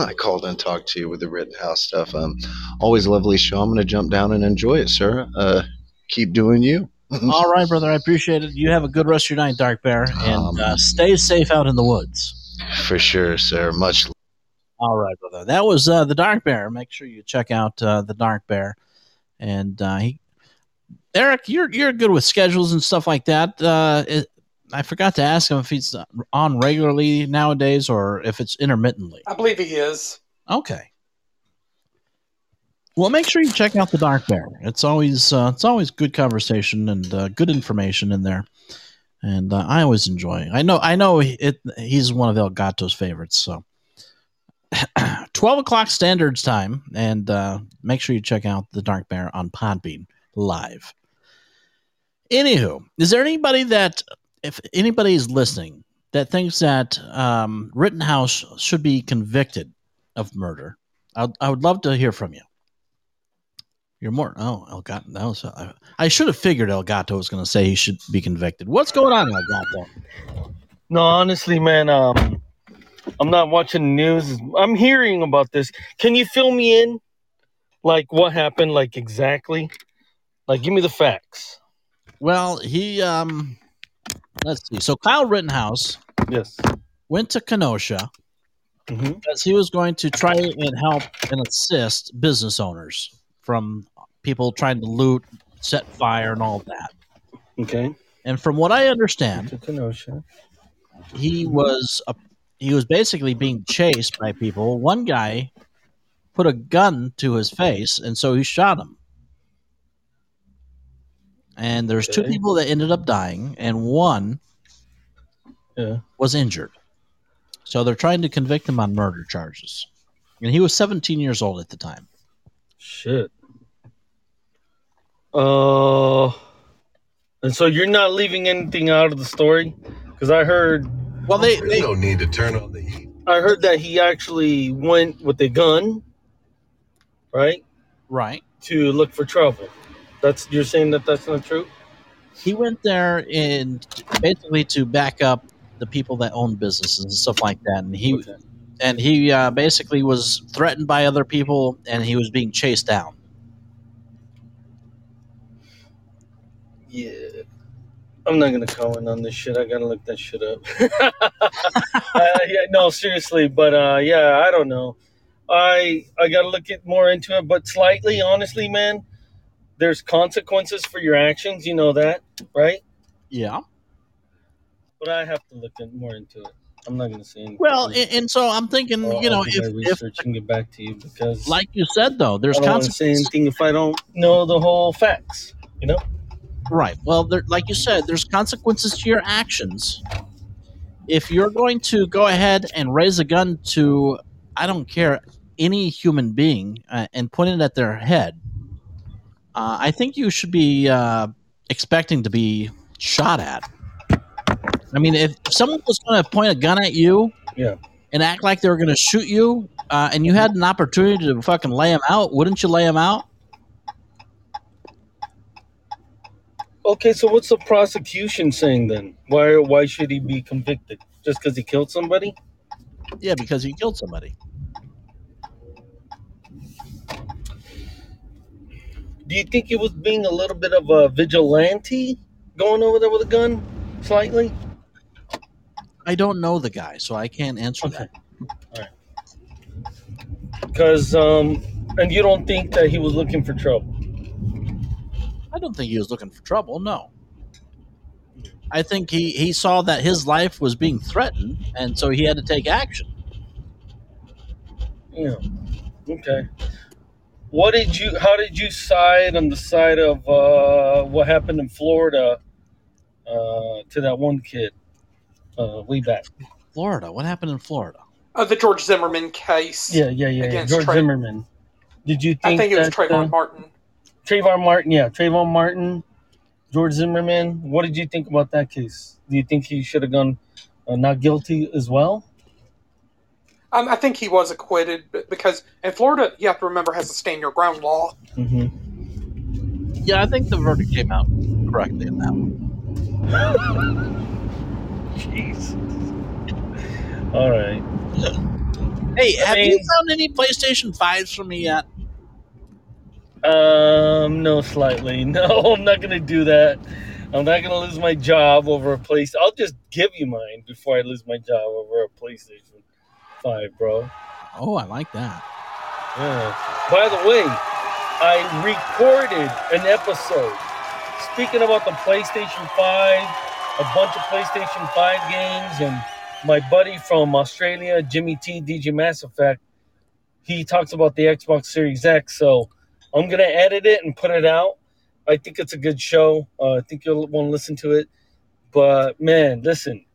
I called and talked to you with the Rittenhouse stuff. Um, always lovely show. I'm going to jump down and enjoy it, sir. Uh, keep doing you. All right, brother. I appreciate it. You have a good rest of your night, Dark Bear, and um, uh, stay safe out in the woods. For sure, sir. Much love. All right, brother. That was uh, the Dark Bear. Make sure you check out uh, the Dark Bear. And uh, he, Eric, you're you're good with schedules and stuff like that. Uh, it, I forgot to ask him if he's on regularly nowadays or if it's intermittently. I believe he is. Okay. Well, make sure you check out the Dark Bear. It's always uh, it's always good conversation and uh, good information in there, and uh, I always enjoy it. I know I know it. He's one of El Gato's favorites. So, twelve o'clock standards time, and uh, make sure you check out the Dark Bear on Podbean live. Anywho, is there anybody that, if anybody is listening, that thinks that um, Rittenhouse should be convicted of murder? I I would love to hear from you. You're more. Oh, Elgato. That was, I, I should have figured Elgato was going to say he should be convicted. What's going on, Elgato? No, honestly, man, um, I'm not watching the news. I'm hearing about this. Can you fill me in? Like, what happened? Like, exactly? Like, give me the facts. Well, he, um, let's see. So, Kyle Rittenhouse yes. went to Kenosha mm-hmm. because he was going to try and help and assist business owners from people trying to loot, set fire, and all that. Okay. And from what I understand, he was a, he was basically being chased by people. One guy put a gun to his face, and so he shot him. And there's okay. two people that ended up dying, and one yeah. was injured. So they're trying to convict him on murder charges. And he was seventeen years old at the time. Shit. Uh, and so you're not leaving anything out of the story? Because I heard... Well, they, they don't need to turn on the heat. I heard that he actually went with a gun, right? Right. To look for trouble. That's you're saying that that's not true? He went there and basically to back up the people that own businesses and stuff like that. And he okay. and he uh, basically was threatened by other people, and he was being chased down. Yeah. I'm not gonna comment on this shit. I gotta look that shit up. uh, yeah, no, seriously, but uh, yeah, I don't know. I I gotta look it more into it, but slightly, honestly, man, there's consequences for your actions. You know that, right? Yeah. But I have to look it more into it. I'm not gonna say anything. Well, and, and so I'm thinking, well, you know, I'll do if my research if, and get back to you because, like you said, though, there's I don't consequences. Say anything if I don't know the whole facts, you know. Right. Well, there, like you said, there's consequences to your actions. If you're going to go ahead and raise a gun to, I don't care, any human being uh, and point it at their head, uh, I think you should be uh, expecting to be shot at. I mean, if, if someone was going to point a gun at you yeah. and act like they were going to shoot you uh, and you had an opportunity to fucking lay them out, wouldn't you lay them out? Okay, so what's the prosecution saying then? Why why should he be convicted? Just because he killed somebody? Yeah, because he killed somebody. Do you think he was being a little bit of a vigilante going over there with a gun, slightly? I don't know the guy, so I can't answer okay. that. All right. Because, um, and you don't think that he was looking for trouble? I don't think he was looking for trouble, no. I think he, he saw that his life was being threatened, and so he had to take action. Yeah. Okay. What did you, how did you side on the side of uh, what happened in Florida uh, to that one kid uh, way back? Florida? What happened in Florida? Uh, the George Zimmerman case. Yeah, yeah, yeah. yeah. George Tra- Zimmerman. Did you think I think it was Trayvon uh, Martin. Trayvon Martin, yeah, Trayvon Martin, George Zimmerman. What did you think about that case? Do you think he should have gone uh, not guilty as well? Um, I think he was acquitted because in Florida, you have to remember, has a stand your ground law. Mm-hmm. Yeah, I think the verdict came out correctly in that one. Jeez. All right. Hey, have I mean, you found any PlayStation fives for me yet? Um, no, slightly. No, I'm not going to do that. I'm not going to lose my job over a PlayStation. I'll just give you mine before I lose my job over a PlayStation five, bro. Oh, I like that. Yeah. By the way, I recorded an episode speaking about the PlayStation five, a bunch of PlayStation five games, and my buddy from Australia, Jimmy T, D J Mass Effect, he talks about the Xbox Series X, so... I'm going to edit it and put it out. I think it's a good show. Uh, I think you'll want to listen to it. But, man, listen,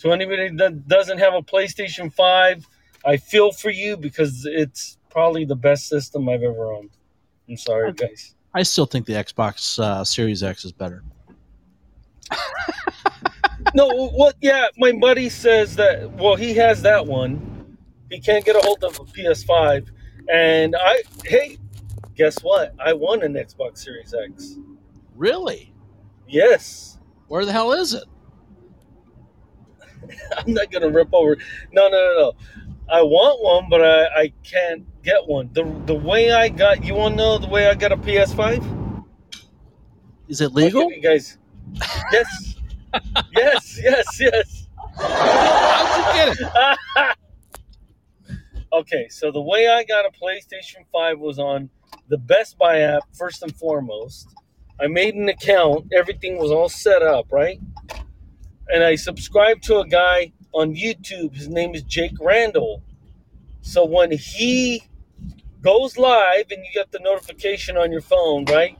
to anybody that doesn't have a PlayStation five, I feel for you because it's probably the best system I've ever owned. I'm sorry, I, guys. I still think the Xbox uh, Series X is better. No, well, yeah, my buddy says that, well, he has that one. He can't get a hold of a P S five. And I, hey... Guess what? I won an Xbox Series X. Really? Yes. Where the hell is it? I'm not going to rip over. No, no, no, no. I want one, but I, I can't get one. The the way I got, you want to know the way I got a P S five? Is it legal? You guys. Yes. yes, yes, yes. How'd you get it? Okay, so the way I got a PlayStation five was on the Best Buy app, first and foremost. I made an account. Everything was all set up, right? And I subscribed to a guy on YouTube. His name is Jake Randall. So when he goes live and you get the notification on your phone, right?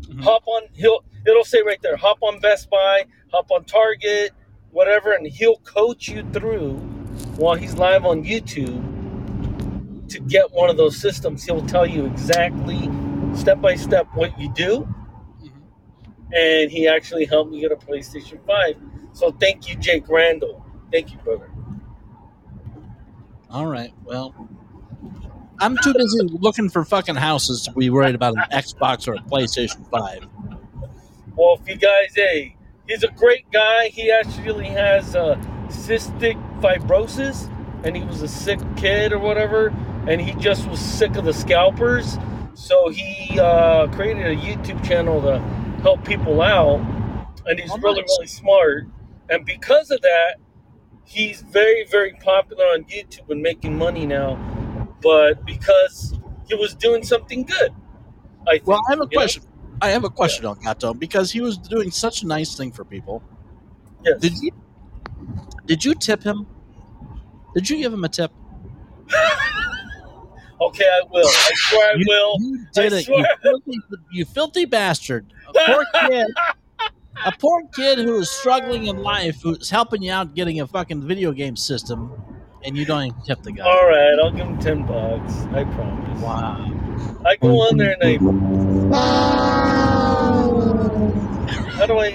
Mm-hmm. Hop on. He'll it'll say right there, hop on Best Buy, hop on Target, whatever, and he'll coach you through while he's live on YouTube to get one of those systems. He'll tell you exactly step by step what you do. Mm-hmm. And he actually helped me get a PlayStation five. So thank you, Jake Randall. Thank you, brother. All right. Well, I'm too busy looking for fucking houses to be worried about an Xbox or a PlayStation five. Well, if you guys, hey, he's a great guy. He actually has uh, cystic fibrosis, and he was a sick kid or whatever, and he just was sick of the scalpers. So he uh, created a YouTube channel to help people out, and he's oh, really, nice. really smart. And because of that, he's very, very popular on YouTube and making money now, but because he was doing something good. I think, well, I have a question. Know? I have a question yeah. on Gato, because he was doing such a nice thing for people. Yes. Did you, did you tip him? Did you give him a tip? Okay, I will. I swear I you, will. You did I it. Swear. You, filthy, you filthy bastard. A poor kid, a poor kid who is struggling in life, who's helping you out getting a fucking video game system, and you don't even tip the guy. All right, I'll give him ten bucks. I promise. Wow. I go on there and I... How do I...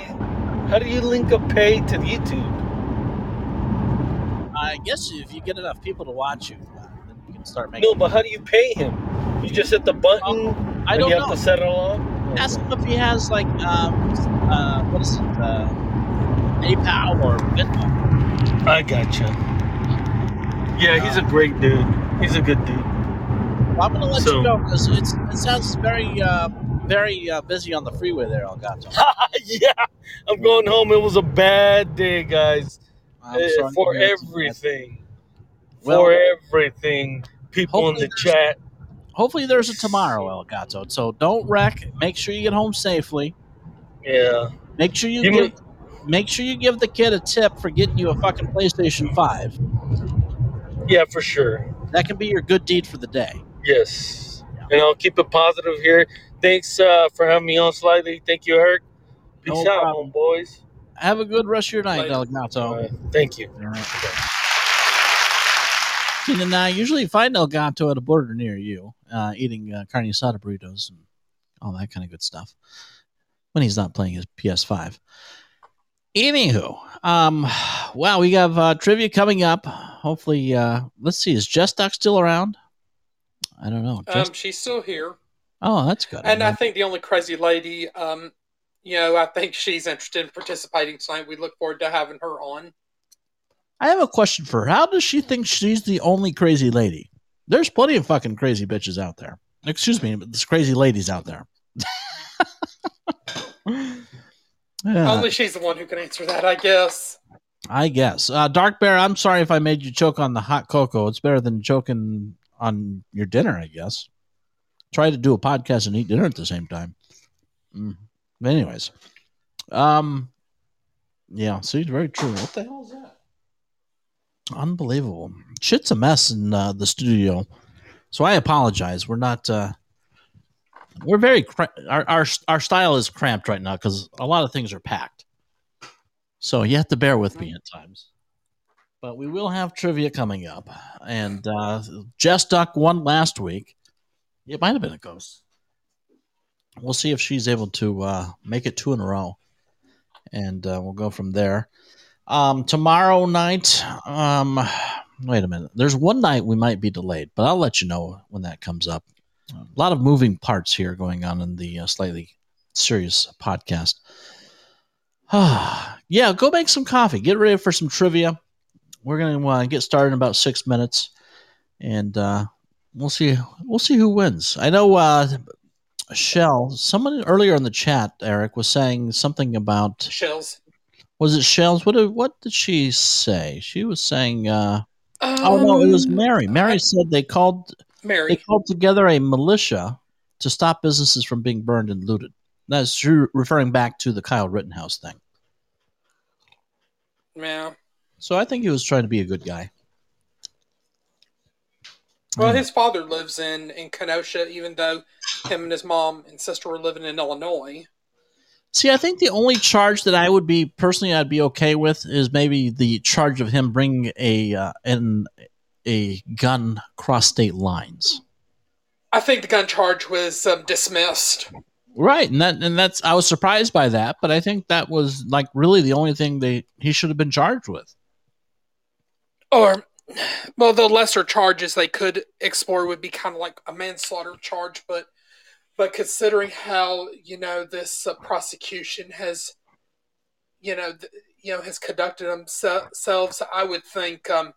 How do you link a pay to YouTube? I guess if you get enough people to watch you, uh, then you can start making. No, but how do you pay him? You just hit the button. Um, I don't and you know. Have to set it on. Ask him if he has like um, uh, what is it, uh, PayPal or Venmo. I gotcha. Yeah, he's uh, a great dude. He's a good dude. Well, I'm gonna let so. you go because it's it sounds very uh, very uh, busy on the freeway there, Elgato. Yeah, I'm going home. It was a bad day, guys. Sorry, for everything, well, for everything, people in the chat. Hopefully there's a tomorrow, El Gato. So don't wreck. Make sure you get home safely. Yeah. Make sure you, you give, mean, make sure you give the kid a tip for getting you a fucking PlayStation five. Yeah, for sure. That can be your good deed for the day. Yes. Yeah. And I'll keep it positive here. Thanks uh, for having me on slightly. Thank you, Herc. Peace no out, problem. boys. Have a good rest of your night, Alec Gato. Right. Thank you. All right. You can uh, usually find El Gato at a border near you, uh, eating uh, carne asada burritos and all that kind of good stuff when he's not playing his P S five. Anywho, um, wow, we have uh, trivia coming up. Hopefully, uh, let's see, is Jess Doc still around? I don't know. Just- um, she's still here. Oh, that's good. And I, I think the only crazy lady... Um, You know, I think she's interested in participating tonight. We look forward to having her on. I have a question for her. How does she think she's the only crazy lady? There's plenty of fucking crazy bitches out there. Excuse me, but there's crazy ladies out there. Yeah. Only she's the one who can answer that, I guess. I guess. Uh, Dark Bear, I'm sorry if I made you choke on the hot cocoa. It's better than choking on your dinner, I guess. Try to do a podcast and eat dinner at the same time. Mm. Anyways, um, yeah, see, very true. What the hell is that? Unbelievable. Shit's a mess in uh, the studio, so I apologize. We're not, uh, we're very, cra- our, our our style is cramped right now because a lot of things are packed. So you have to bear with me at times. But we will have trivia coming up. And uh, Jess Duck won last week. It might have been a ghost. We'll see if she's able to uh, make it two in a row, and uh, we'll go from there. Um, tomorrow night, um, wait a minute. There's one night we might be delayed, but I'll let you know when that comes up. A lot of moving parts here going on in the uh, Slightly Serious podcast. Yeah, go make some coffee. Get ready for some trivia. We're going to uh, get started in about six minutes, and uh, we'll see. We'll see who wins. I know. Uh, Shell, someone earlier in the chat, Eric, was saying something about Shells. Was it Shells? What did, what did she say? She was saying, uh, um, "Oh no, it was Mary." Mary I, said they called Mary. They called together a militia to stop businesses from being burned and looted. That's referring back to the Kyle Rittenhouse thing. Yeah. So I think he was trying to be a good guy. Well, his father lives in, in Kenosha, even though him and his mom and sister were living in Illinois. See, I think the only charge that I would be personally I'd be okay with is maybe the charge of him bringing a uh, an a gun across state lines. I think the gun charge was um, dismissed. Right, and that and that's I was surprised by that, but I think that was like really the only thing they he should have been charged with. Or, well, the lesser charges they could explore would be kind of like a manslaughter charge, but. But considering how, you know, this uh, prosecution has, you know, th- you know, has conducted themselves, I would think, um,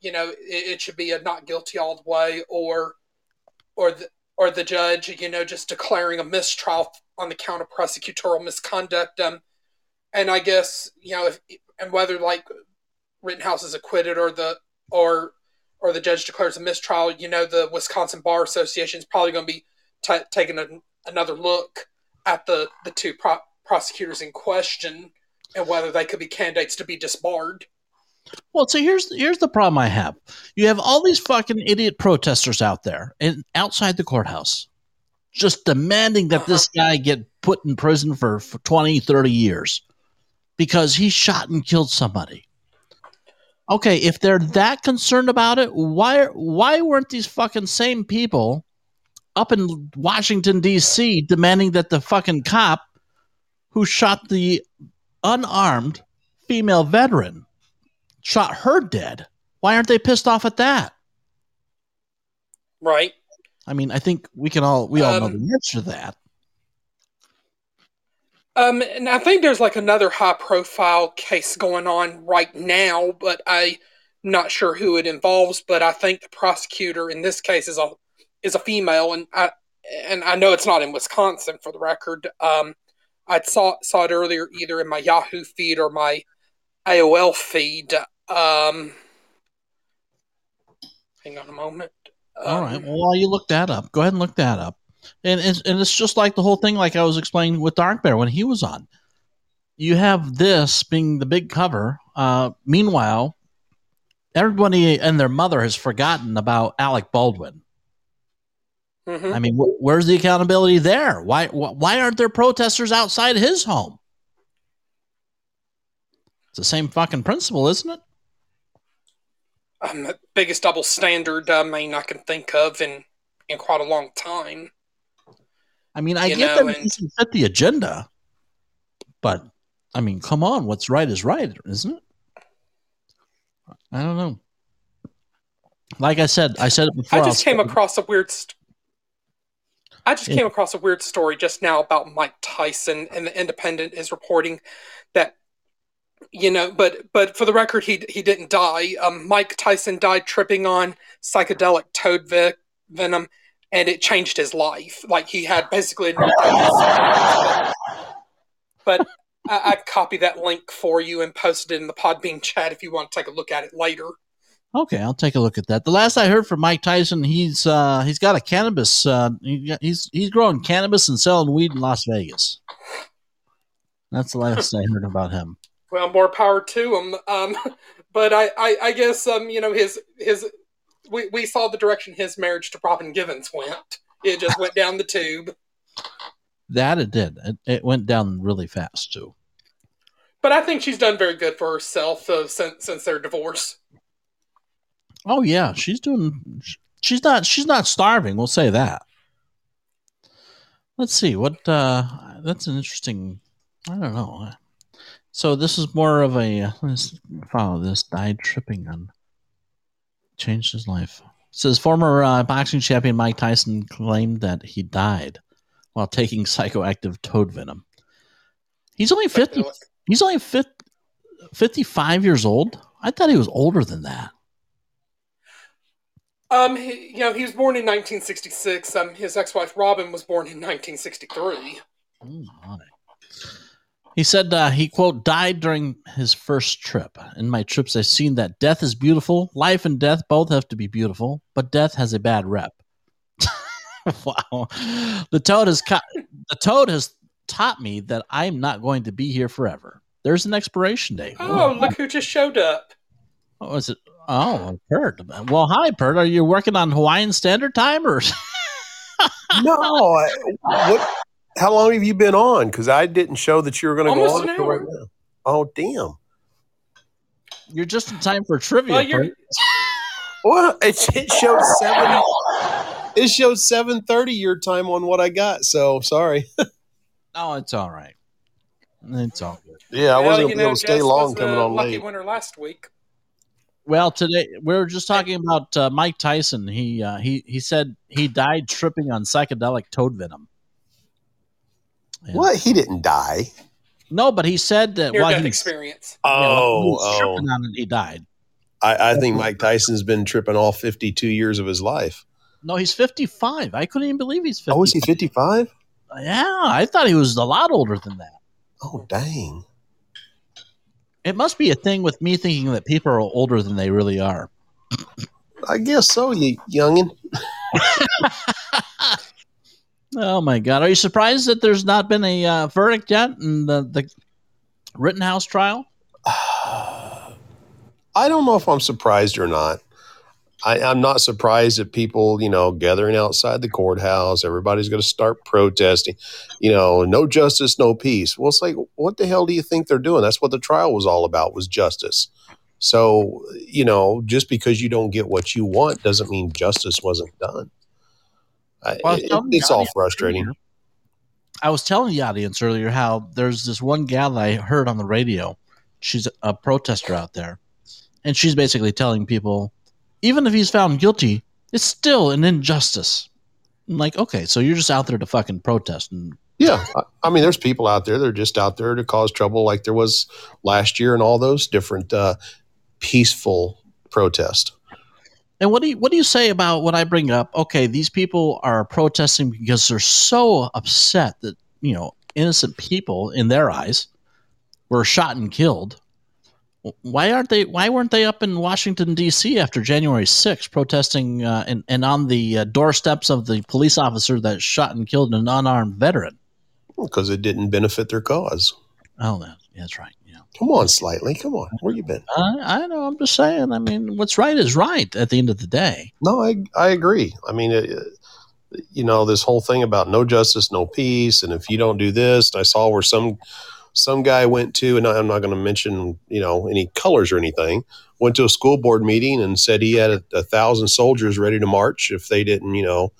you know, it, it should be a not guilty all the way, or, or the or the judge, you know, just declaring a mistrial on the count of prosecutorial misconduct. Um, and I guess, you know, if, and whether like Rittenhouse is acquitted or the or or the judge declares a mistrial, you know, the Wisconsin Bar Association is probably going to be T- taking a, another look at the, the two pro- prosecutors in question and whether they could be candidates to be disbarred. Well, so here's here's the problem I have. You have all these fucking idiot protesters out there and outside the courthouse just demanding that uh-huh. this guy get put in prison for, for twenty, thirty years because he shot and killed somebody. Okay, if they're that concerned about it, why why weren't these fucking same people up in Washington, D C, demanding that the fucking cop who shot the unarmed female veteran shot her dead? Why aren't they pissed off at that? Right. I mean, I think we can all, we all um, know the answer to that. Um, and I think there's like another high profile case going on right now, but I'm not sure who it involves, but I think the prosecutor in this case is a, is a female, and I and I know it's not in Wisconsin for the record. Um, I saw saw it earlier either in my Yahoo feed or my A O L feed. Um, hang on a moment. Um, All right. Well, while you look that up, go ahead and look that up. And it's, and it's just like the whole thing, like I was explaining with Dark Bear when he was on. You have this being the big cover. Uh, meanwhile, everybody and their mother has forgotten about Alec Baldwin. Mm-hmm. I mean, wh- where's the accountability there? Why wh- why aren't there protesters outside his home? It's the same fucking principle, isn't it? Um, the biggest double standard I mean I can think of in, in quite a long time. I mean, I you get know, that and- you set the agenda, but I mean, come on, what's right is right, isn't it? I don't know. Like I said, I said it before. I just came across a weird. St- I just came across a weird story just now about Mike Tyson, and the Independent is reporting that, you know, but but for the record, he he didn't die. Um, Mike Tyson died tripping on psychedelic toad ve- venom, and it changed his life. Like he had basically, but, but I, I'd copy that link for you and post it in the Podbean chat if you want to take a look at it later. Okay, I'll take a look at that. The last I heard from Mike Tyson, he's uh, he's got a cannabis. Uh, he, he's he's growing cannabis and selling weed in Las Vegas. That's the last I heard about him. Well, more power to him. Um, but I, I, I guess um, you know his his we, we saw the direction his marriage to Robin Givens went. It just went down the tube. That it did. It, it went down really fast too. But I think she's done very good for herself uh, since since their divorce. Oh yeah, she's doing. She's not. She's not starving. We'll say that. Let's see what. Uh, that's an interesting. I don't know. So this is more of a. Let's follow this. Died tripping on. Changed his life. It says former uh, boxing champion Mike Tyson claimed that he died while taking psychoactive toad venom. He's only fifty. He's only fifty, fifty-five years old. I thought he was older than that. Um, he, you know, he was born in nineteen sixty-six. Um, his ex-wife Robin was born in nineteen sixty-three. Oh my. He said uh, he, quote, died during his first trip. In my trips, I've seen that death is beautiful. Life and death both have to be beautiful, but death has a bad rep. Wow. The toad has co- the toad has taught me that I'm not going to be here forever. There's an expiration date. Oh, Ooh. Look who just showed up. What was it? Oh, Pert. Well, hi, Pert. Are you working on Hawaiian Standard Time? Or no. What, How long have you been on? Because I didn't show that you were going to go on right now. Oh, damn. You're just in time for trivia. Well, you're... well it, it showed seven. It showed seven thirty your time on what I got. So sorry. Oh, it's all right. It's all good. Yeah, I well, wasn't going to be able to stay long coming on lucky late. Lucky winner last week. Well, today we were just talking about uh, Mike Tyson. He uh, he he said he died tripping on psychedelic toad venom. Yeah. What? He didn't die. No, but he said that. Near while death he, experience. You know, oh, he was tripping oh. on it, he died. I, I think Mike Tyson's been tripping all fifty-two years of his life. No, he's fifty-five. I couldn't even believe he's fifty-five. Oh, is he fifty-five? Yeah, I thought he was a lot older than that. Oh, dang. It must be a thing with me thinking that people are older than they really are. I guess so, you youngin. Oh, my God. Are you surprised that there's not been a uh, verdict yet in the, the Rittenhouse trial? Uh, I don't know if I'm surprised or not. I, I'm not surprised at people, you know, gathering outside the courthouse. Everybody's going to start protesting. You know, no justice, no peace. Well, it's like, what the hell do you think they're doing? That's what the trial was all about, was justice. So, you know, just because you don't get what you want doesn't mean justice wasn't done. Well, I, it, it's all frustrating. Earlier, I was telling the audience earlier how there's this one gal that I heard on the radio. She's a protester out there. And she's basically telling people, even if he's found guilty, it's still an injustice. I'm like, okay, so you're just out there to fucking protest. And- yeah. I mean, there's people out there that are just out there to cause trouble like there was last year and all those different uh, peaceful protests. And what do you, what do you say about when I bring up, okay, these people are protesting because they're so upset that, you know, innocent people in their eyes were shot and killed. Why aren't they? Why weren't they up in Washington, D C after January sixth protesting uh, and, and on the uh, doorsteps of the police officer that shot and killed an unarmed veteran? Because well, it didn't benefit their cause. Oh, that, that's right. Yeah. Come on, Slightly. Come on. Where you been? I, I know. I'm just saying. I mean, what's right is right at the end of the day. No, I I agree. I mean, it, you know, this whole thing about no justice, no peace, and if you don't do this, I saw where some. Some guy went to, and I'm not going to mention, you know, any colors or anything, went to a school board meeting and said he had a, a thousand soldiers ready to march if they didn't, you know,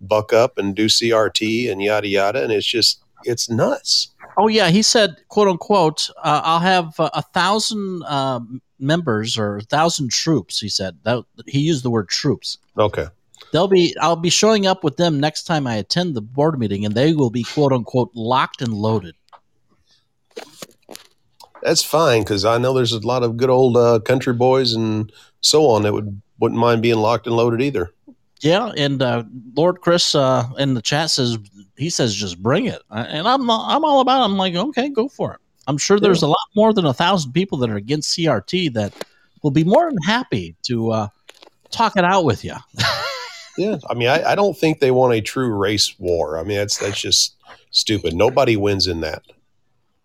buck up and do C R T and yada, yada. And it's just, it's nuts. Oh, yeah. He said, quote unquote, uh, I'll have uh, a thousand uh, members or a thousand troops. He said that he used the word troops. Okay. They'll be, I'll be showing up with them next time I attend the board meeting and they will be, quote unquote, locked and loaded. That's fine, because I know there's a lot of good old uh, country boys and so on that would, wouldn't mind being locked and loaded either. Yeah, and uh, Lord Chris uh, in the chat says, he says, just bring it. And I'm I'm all about it. I'm like, okay, go for it. I'm sure there's a lot more than a thousand people that are against C R T that will be more than happy to uh, talk it out with you. Yeah, I mean, I, I don't think they want a true race war. I mean, that's, that's just stupid. Nobody wins in that.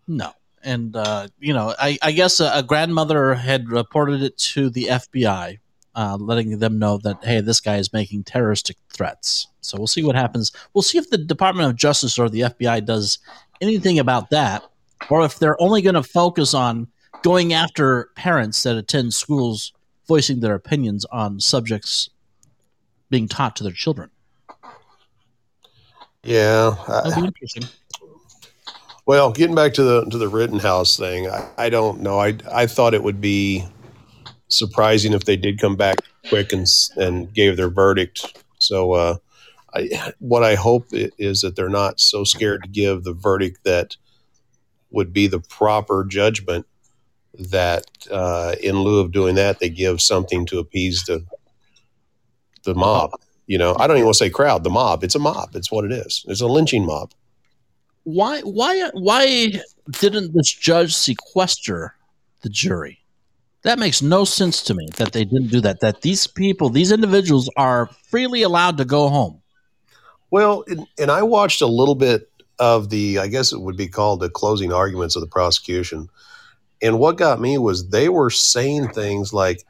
No. And, uh, you know, I, I guess a, a grandmother had reported it to the F B I, uh, letting them know that, hey, this guy is making terroristic threats. So we'll see what happens. We'll see if the Department of Justice or the F B I does anything about that, or if they're only going to focus on going after parents that attend schools, voicing their opinions on subjects being taught to their children. Yeah. That'll be interesting. Well, getting back to the to the Rittenhouse thing, I, I don't know. I I thought it would be surprising if they did come back quick and and gave their verdict. So, uh, I, what I hope is that they're not so scared to give the verdict that would be the proper judgment. That uh, in lieu of doing that, they give something to appease the the mob. You know, I don't even want to say crowd. The mob. It's a mob. It's what it is. It's a lynching mob. Why? Why? Why didn't this judge sequester the jury? That makes no sense to me. That they didn't do that. That these people, these individuals, are freely allowed to go home. Well, and, and I watched a little bit of the, I guess it would be called the closing arguments of the prosecution. And what got me was they were saying things like,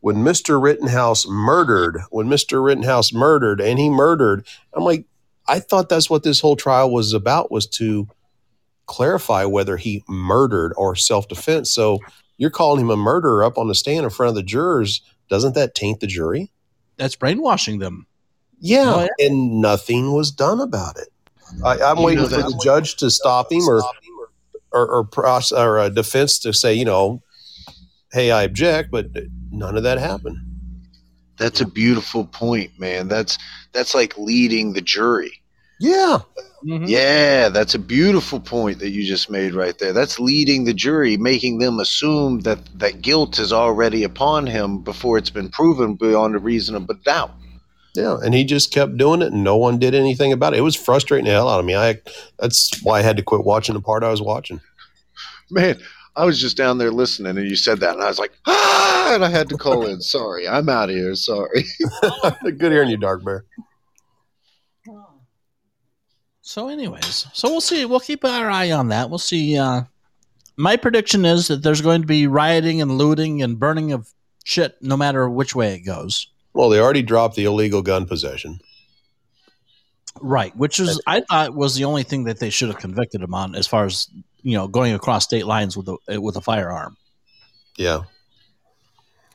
"When Mister Rittenhouse murdered, when Mister Rittenhouse murdered, and he murdered." I'm like, I thought that's what this whole trial was about, was to clarify whether he murdered or self-defense. So you're calling him a murderer up on the stand in front of the jurors. Doesn't that taint the jury? That's brainwashing them. Yeah, oh, yeah. And nothing was done about it. I, I'm you waiting for the judge to stop him or stop him or, or, or, or a defense to say, you know, hey, I object, but none of that happened. That's a beautiful point, man. That's that's like leading the jury. Yeah. Mm-hmm. Yeah, that's a beautiful point that you just made right there. That's leading the jury, making them assume that, that guilt is already upon him before it's been proven beyond a reasonable doubt. Yeah, and he just kept doing it, and no one did anything about it. It was frustrating the hell out of me. I that's why I had to quit watching the part I was watching. Man, I was just down there listening, and you said that, and I was like, ah, and I had to call in. Sorry, I'm out of here. Sorry. Good hearing you, Dark Bear. So anyways, so we'll see. We'll keep our eye on that. We'll see. Uh, my prediction is that there's going to be rioting and looting and burning of shit no matter which way it goes. Well, they already dropped the illegal gun possession. Right, which is I thought was the only thing that they should have convicted him on as far as, you know, going across state lines with a, with a firearm. Yeah.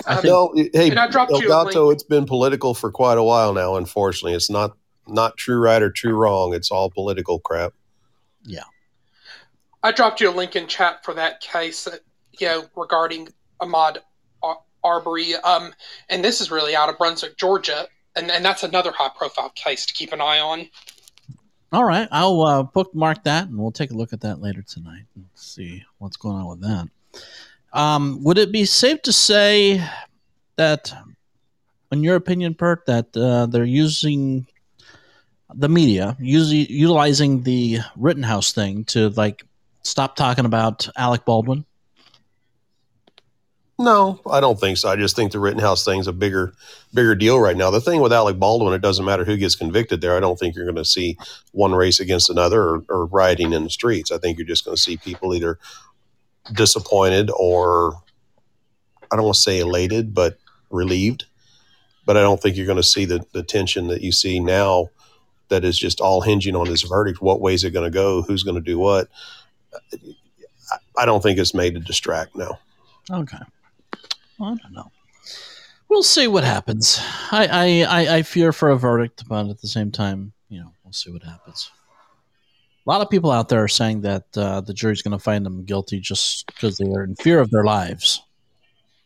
I, I think, know, hey, Elgato, it's been political for quite a while now, unfortunately. It's not, not true right or true wrong. It's all political crap. Yeah. I dropped you a link in chat for that case, you know, regarding Ahmaud Arbery, um, and this is really out of Brunswick, Georgia, and, and that's another high-profile case to keep an eye on. All right, I'll uh, bookmark that, and we'll take a look at that later tonight and see what's going on with that. Um, would it be safe to say that, in your opinion, Pert, that uh, they're using the media, using, utilizing the Rittenhouse thing to, like, stop talking about Alec Baldwin? No, I don't think so. I just think the Rittenhouse thing's a bigger, bigger deal right now. The thing with Alec Baldwin, it doesn't matter who gets convicted there. I don't think you're going to see one race against another or, or rioting in the streets. I think you're just going to see people either disappointed or, I don't want to say elated, but relieved. But I don't think you're going to see the, the tension that you see now that is just all hinging on this verdict. What way is it going to go? Who's going to do what? I don't think it's made to distract now. Okay. I don't know. We'll see what happens. I, I, I, I fear for a verdict, but at the same time, you know, we'll see what happens. A lot of people out there are saying that uh, the jury's going to find them guilty just because they were in fear of their lives.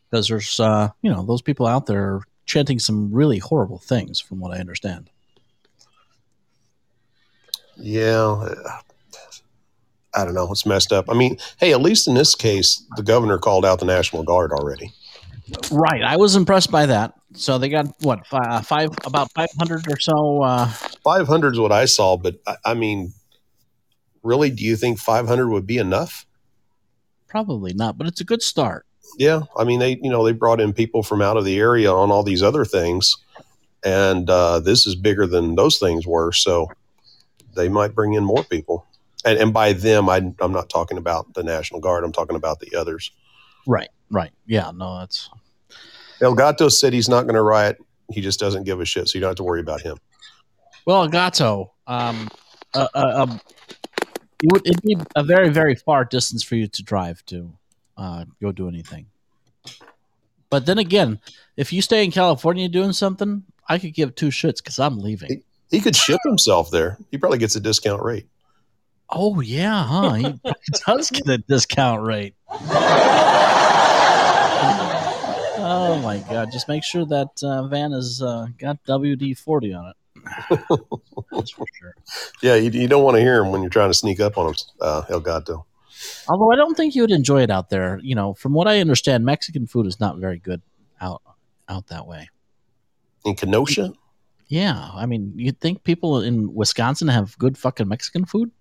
Because there's, uh, you know, those people out there chanting some really horrible things, from what I understand. Yeah. I don't know. It's messed up. I mean, hey, at least in this case, the governor called out the National Guard already. Right. I was impressed by that. So they got, what, five, five about five hundred or so? Uh... five hundred is what I saw, but, I, I mean, really, do you think five hundred would be enough? Probably not, but it's a good start. Yeah. I mean, they, you know, they brought in people from out of the area on all these other things, and uh, this is bigger than those things were, so they might bring in more people. And, and by them, I, I'm not talking about the National Guard. I'm talking about the others. Right, right. Yeah, no, that's... Elgato said he's not going to riot. He just doesn't give a shit, so you don't have to worry about him. Well, Elgato, um, uh, uh, um, it would it'd be a very, very far distance for you to drive to uh, go do anything. But then again, if you stay in California doing something, I could give two shits because I'm leaving. He, he could ship himself there. He probably gets a discount rate. Oh, yeah, huh? He does get a discount rate. Oh, my God. Just make sure that uh, van has uh, got W D forty on it. That's for sure. Yeah, you, you don't want to hear him when you're trying to sneak up on him, uh, Elgato. Although I don't think you would enjoy it out there. You know, from what I understand, Mexican food is not very good out out that way. In Kenosha? Yeah. I mean, you think people in Wisconsin have good fucking Mexican food?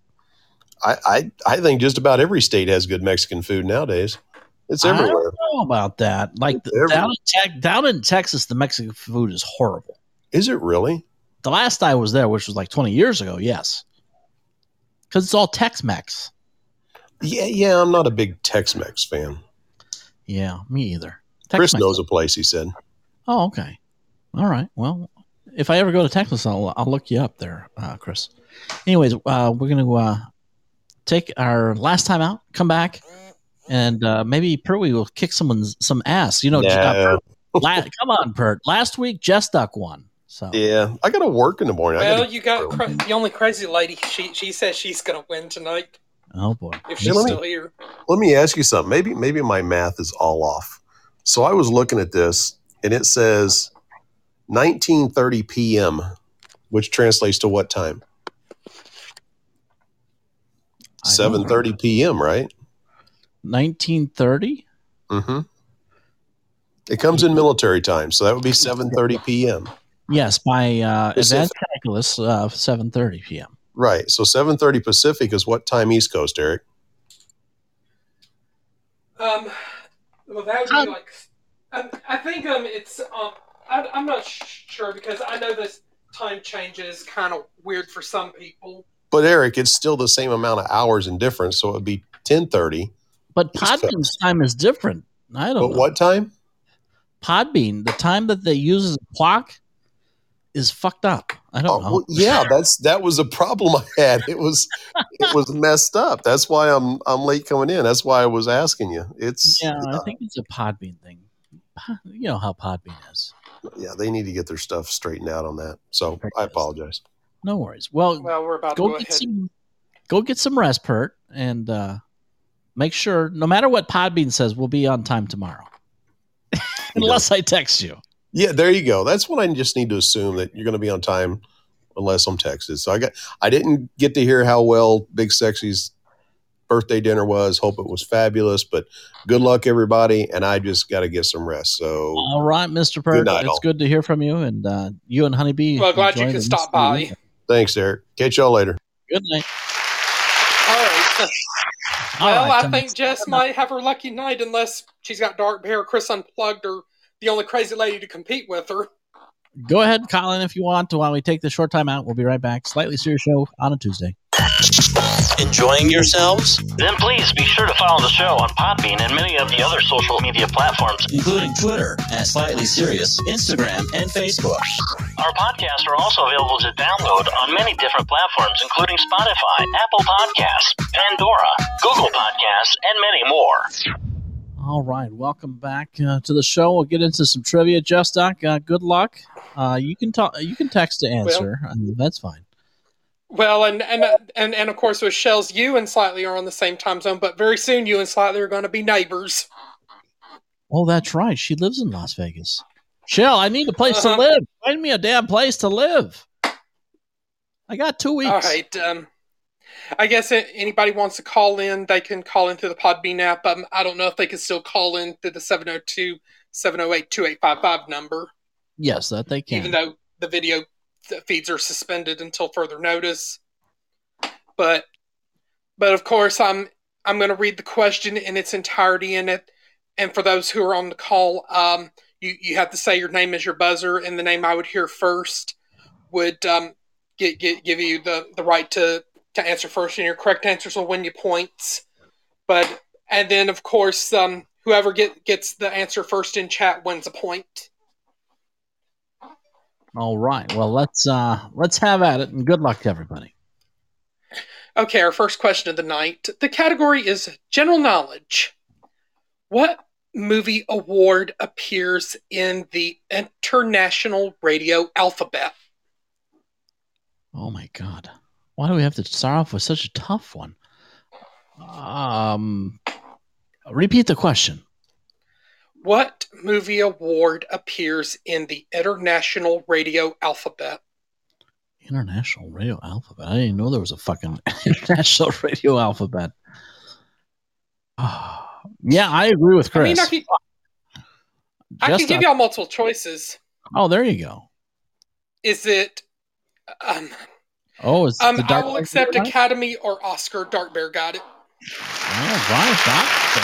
I, I I think just about every state has good Mexican food nowadays. It's everywhere. I don't know about that. Like the, down, in te- down in Texas, the Mexican food is horrible. Is it really? The last I was there, which was like twenty years ago, yes. Because it's all Tex-Mex. Yeah, yeah. I'm not a big Tex-Mex fan. Yeah, me either. Tex-Mex. Chris knows a place, he said. Oh, okay. All right. Well, If I ever go to Texas, I'll I'll look you up there, uh, Chris. Anyways, uh, we're gonna uh, take our last time out, come back, and uh, maybe Pertwee will kick someone's some ass. You know, no. uh, Pert, la- come on, Pert. Last week, Jess Duck won. So yeah, I gotta work in the morning. Well, I you got cr- the only crazy lady. She she says she's gonna win tonight. Oh boy! If she's let still me, here, let me ask you something. Maybe maybe my math is all off. So I was looking at this, and it says nineteen thirty p.m., which translates to what time? seven thirty p.m., right? nineteen thirty Mm-hmm. It comes in military time, so that would be seven thirty p.m. Yes, by uh, advanced calculus, uh, seven thirty p.m. Right, so seven thirty Pacific is what time East Coast, Eric? Um, well, that would be like... Um, I think um, it's... Um, I, I'm not sure because I know this time change is kind of weird for some people. But, Eric, it's still the same amount of hours in difference, so it would be ten thirty. But Podbean's time is different. I don't but know. But what time? Podbean, the time that they use as a clock is fucked up. I don't oh, know. Well, yeah, that's that was a problem I had. It was it was messed up. That's why I'm I'm late coming in. That's why I was asking you. It's Yeah, uh, I think it's a Podbean thing. You know how Podbean is. Yeah, they need to get their stuff straightened out on that. So I apologize. No worries. Well, well we're about go, to go, get ahead. Some, go get some rest, Pert, and uh, make sure, no matter what Podbean says, we'll be on time tomorrow. Unless yeah. I text you. Yeah, there you go. That's what I just need to assume, that you're going to be on time unless I'm texted. So I got, I didn't get to hear how well Big Sexy's birthday dinner was. Hope it was fabulous, but good luck, everybody. And I just got to get some rest. So, all right, Mister Pert, it's all. Good to hear from you, and uh, you and Honeybee. Well, glad you could stop by. Thanks, Eric. Catch y'all later. Good night. All right. Well, all right, I think Jess might have her lucky night unless she's got dark hair. Chris unplugged her. The only crazy lady to compete with her. Go ahead, Colin, if you want to. While we take this short time out, we'll be right back. Slightly Serious Show on a Tuesday. Enjoying yourselves? Then please be sure to follow the show on Podbean and many of the other social media platforms, including Twitter at Slightly Serious, Instagram, and Facebook. Our podcasts are also available to download on many different platforms, including Spotify, Apple Podcasts, Pandora, Google Podcasts, and many more. All right, welcome back uh, to the show. We'll get into some trivia. Just Doc, uh, good luck. Uh, you can talk. You can text to answer. Well, I mean, that's fine. Well, and and and and of course, with Shells, you and Slightly are on the same time zone, but very soon you and Slightly are going to be neighbors. Oh, that's right. She lives in Las Vegas. Shell, I need a place uh-huh. to live. Find me a damn place to live. I got two weeks. All right. Um, I guess if anybody wants to call in, they can call in through the Podbean app. Um, I don't know if they can still call in through the seven oh two, seven oh eight, two eight five five number. Yes, that they can. Even though the video feeds are suspended until further notice. But but of course, I'm I'm going to read the question in its entirety in it. And for those who are on the call, um, you, you have to say your name as your buzzer, and the name I would hear first would um, get, get, give you the, the right to... to answer first, and your correct answers will win you points. But and then, of course, um, whoever get, gets the answer first in chat wins a point. All right. Well, let's uh, let's have at it, and good luck to everybody. Okay, our first question of the night. The category is general knowledge. What movie award appears in the International Radio Alphabet? Oh my God. Why do we have to start off with such a tough one? Um, repeat the question. What movie award appears in the International Radio Alphabet? International Radio Alphabet? I didn't know there was a fucking International Radio Alphabet. Uh, yeah, I agree with Chris. I mean, I can, I can give y'all multiple choices. Oh, there you go. Is it... Um, Oh, is um, the Dark I will Bear accept Bear Academy right? or Oscar. Dark Bear got it. Oh, right.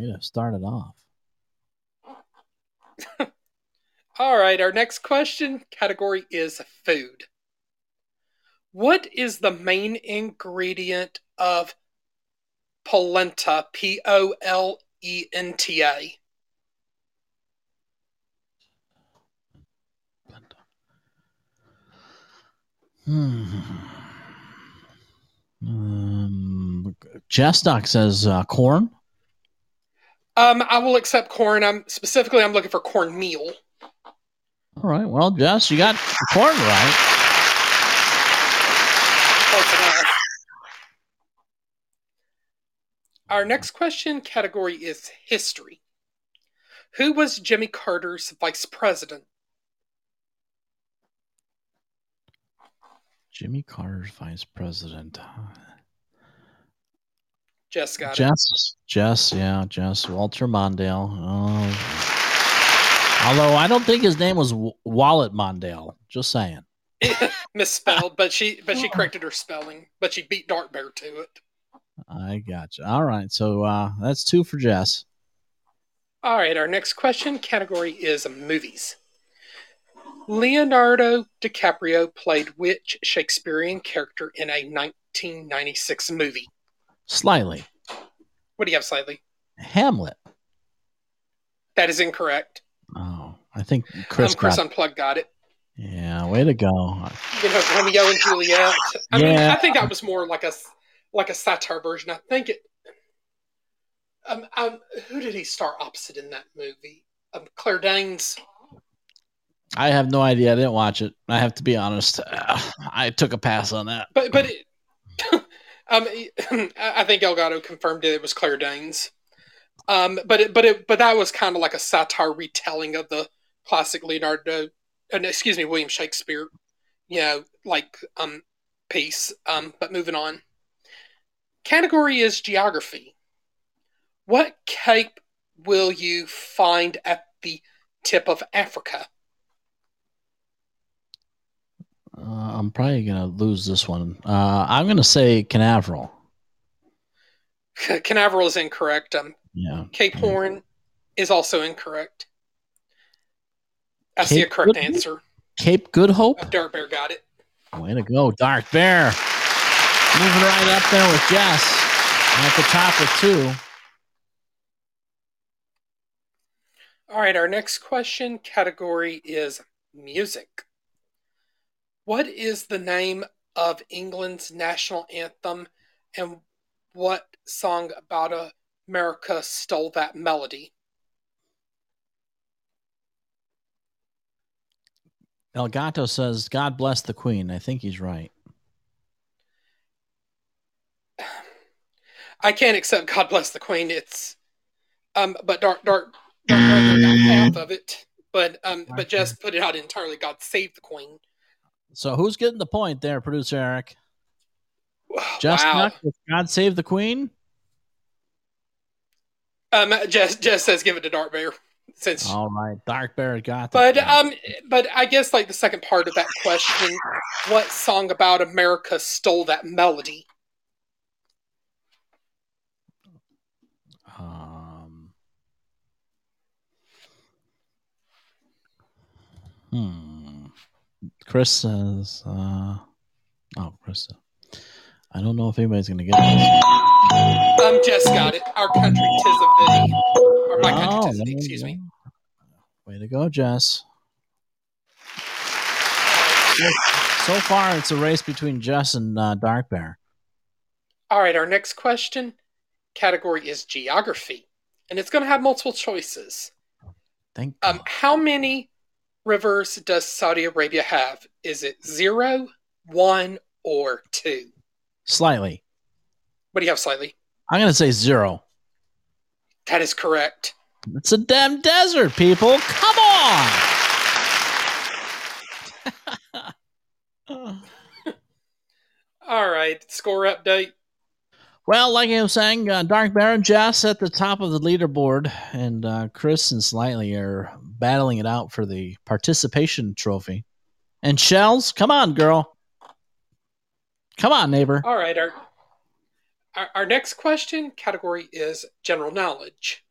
Way to start it off. All right. Our next question category is food. What is the main ingredient of polenta? P O L E N T A. Um, Jestock says uh, corn. Um, I will accept corn. I'm specifically I'm looking for cornmeal. All right. Well, Jess, you got corn right. Our next question category is history. Who was Jimmy Carter's vice president? Jimmy Carter's vice president. Jess got Jess, it. Jess, yeah, Jess. Walter Mondale. Oh. Although I don't think his name was Wallet Mondale. Just saying. Misspelled, but she but she corrected her spelling. But she beat Dark Bear to it. I gotcha. All right. So uh, that's two for Jess. All right. Our next question category is movies. Leonardo DiCaprio played which Shakespearean character in a nineteen ninety-six movie? Slightly. What do you have, Slightly? Hamlet. That is incorrect. Oh, I think Chris, um, Chris got... Unplugged got it. Yeah. Way to go. You know, Romeo and Juliet. I yeah. mean, I think that was more like a... like a satire version. I think it, um, um, who did he star opposite in that movie? Um, Claire Danes. I have no idea. I didn't watch it. I have to be honest. Uh, I took a pass on that. But, but, it, um, I think Elgato confirmed it. It was Claire Danes. Um, but it, but it, but that was kind of like a satire retelling of the classic Leonardo, uh, excuse me, William Shakespeare, you know, like, um, piece. Um, but moving on. Category is geography. What cape will you find at the tip of Africa? Uh, I'm probably going to lose this one. Uh, I'm going to say Canaveral. Canaveral is incorrect. Um, yeah. Cape yeah. Horn is also incorrect. I Cape see a correct Good answer. Hope? Cape Good Hope? Oh, Dark Bear got it. Way to go, Dark Bear. Moving right up there with Jess. And at the top of two. All right, our next question category is music. What is the name of England's national anthem, and what song about America stole that melody? Elgato says, God bless the Queen. I think he's right. I can't accept God Bless the Queen. It's, um, but Dark Dark Dark Brother got half of it, but um, but Jess put it out entirely. God Save the Queen. So who's getting the point there, producer Eric? Wow. Jess Nuck with God Save the Queen. Um, Jess Jess says give it to Dark Bear since all right, Dark Bear got. But thing. um, but I guess like the second part of that question, what song about America stole that melody? Um, hmm. Chris says, uh, oh, Chris, I don't know if anybody's going to get this. Um, Jess got it. Our country, tis of thee. Or my country, oh, tis of thee, excuse me. Way to go, Jess. So far, it's a race between Jess and uh, Dark Bear. All right, our next question. Category is geography, and it's going to have multiple choices. Thank um, how many rivers does Saudi Arabia have? Is it zero, one, or two? Slightly. What do you have, Slightly? I'm going to say zero. That is correct. It's a damn desert, people. Come on. All right. Score update. Well, like I was saying, uh, Dark Baron, Jess at the top of the leaderboard, and uh, Chris and Slightly are battling it out for the participation trophy. And Shells, come on, girl. Come on, neighbor. All right. Our, our, our next question category is general knowledge.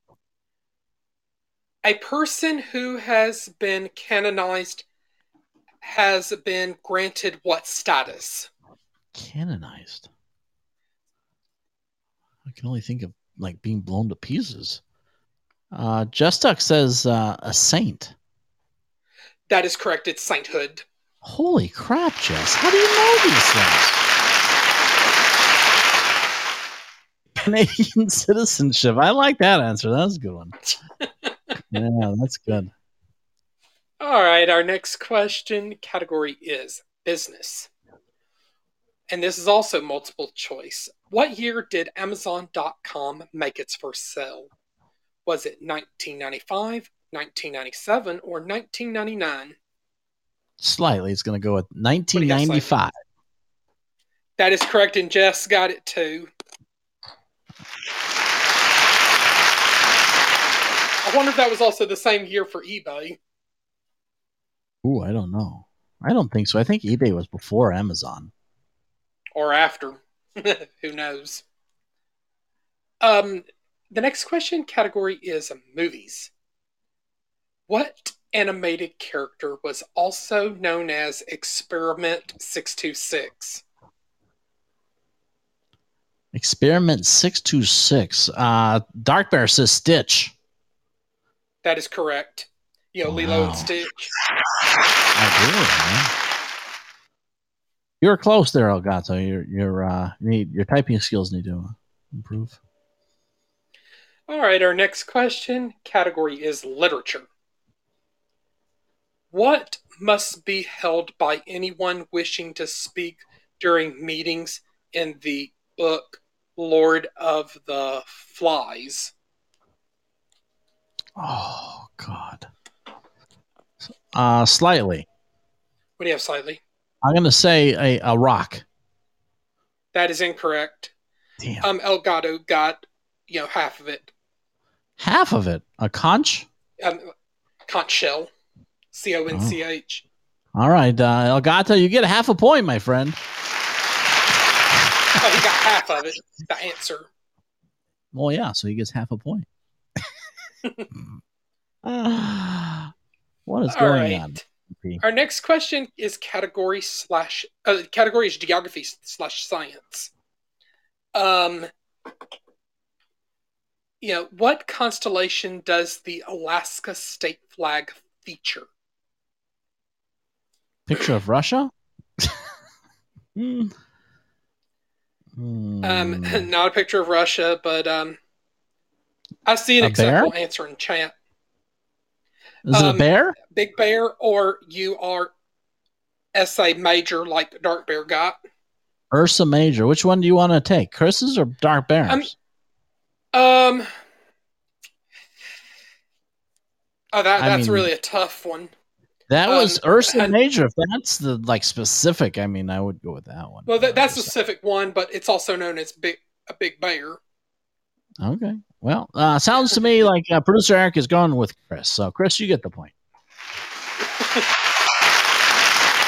A person who has been canonized has been granted what status? Canonized? I can only think of like being blown to pieces. Uh, Justuck says uh, a saint. That is correct. It's sainthood. Holy crap, Jess. How do you know these things? Canadian citizenship. I like that answer. That was a good one. Yeah, that's good. All right. Our next question category is business. And this is also multiple choice. What year did Amazon dot com make its first sale? Was it nineteen ninety-five, nineteen ninety-seven, or nineteen ninety-nine? Slightly. It's going to go with nineteen ninety-five. That is correct, and Jess got it too. I wonder if that was also the same year for eBay. Ooh, I don't know. I don't think so. I think eBay was before Amazon. Or after. Who knows? Um, the next question category is movies. What animated character was also known as Experiment six two six? Experiment six two six. Uh, Dark Bear says Stitch. That is correct. You know, wow. Lilo and Stitch. I do, man. You were close there, Elgato. Your your uh, need your typing skills need to improve. All right, our next question category is literature. What must be held by anyone wishing to speak during meetings in the book Lord of the Flies? Oh God! Uh, slightly. What do you have, slightly? I'm going to say a, a rock. That is incorrect. Damn. Um, Elgato got, you know, half of it. Half of it? A conch? Um, conch shell. C O N C H. Oh. All right. Uh, Elgato, you get a half a point, my friend. Oh, he got half of it. The answer. Well, yeah. So he gets half a point. uh, what is All going right. on? Our next question is category slash uh, category is geography slash science. Um, you know, what constellation does the Alaska state flag feature? Picture of Russia? mm. Um, not a picture of Russia, but um, I see an a example bear? Answer in chat. Is um, it a bear? Big Bear, or you are S A Major like Dark Bear got? Ursa Major. Which one do you want to take? Curses or Dark Bears? Um, um Oh that I that's mean, really a tough one. That um, was Ursa and, Major. If that's the like specific, I mean I would go with that one. Well that, that's a specific one, but it's also known as big a big bear. Okay. Well, uh, sounds to me like uh, producer Eric is going with Chris. So, Chris, you get the point.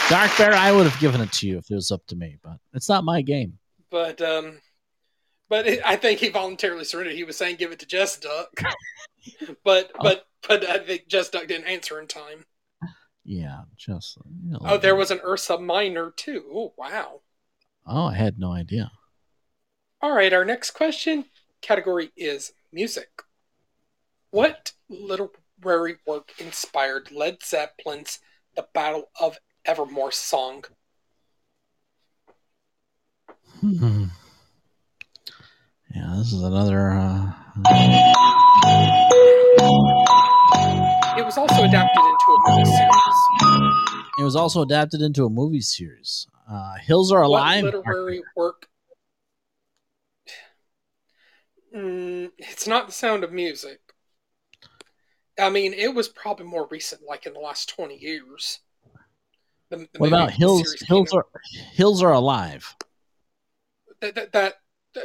Dark Bear, I would have given it to you if it was up to me, but it's not my game. But um, but it, I think he voluntarily surrendered. He was saying give it to Just Duck. but oh. but but I think Just Duck didn't answer in time. Yeah, just. You know, oh, there was an Ursa Minor, too. Oh, wow. Oh, I had no idea. All right, our next question category is music. What literary work inspired Led Zeppelin's The Battle of Evermore song? Hmm. Yeah, this is another. Uh... It was also adapted into a movie series. It was also adapted into a movie series. Uh, Hills Are Alive. What literary work? Mm, it's not The Sound of Music. I mean, it was probably more recent, like in the last twenty years. The, the what about Hills? Hills are Hills Are Alive. That that, that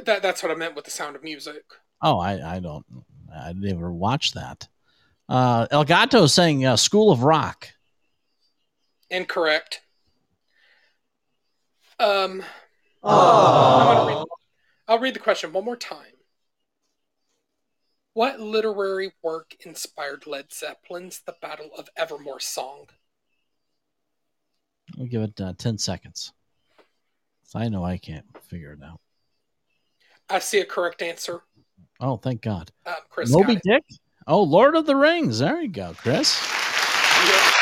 that that's what I meant with The Sound of Music. Oh, I, I don't, I never watched that. Uh, Elgato saying uh, School of Rock. Incorrect. Um. Oh. Read, I'll read the question one more time. What literary work inspired Led Zeppelin's The Battle of Evermore song? I'll give it uh, ten seconds. So I know I can't figure it out. I see a correct answer. Oh, thank God. Um, Chris Moby Dick? Oh, Lord of the Rings. There you go, Chris. Yeah.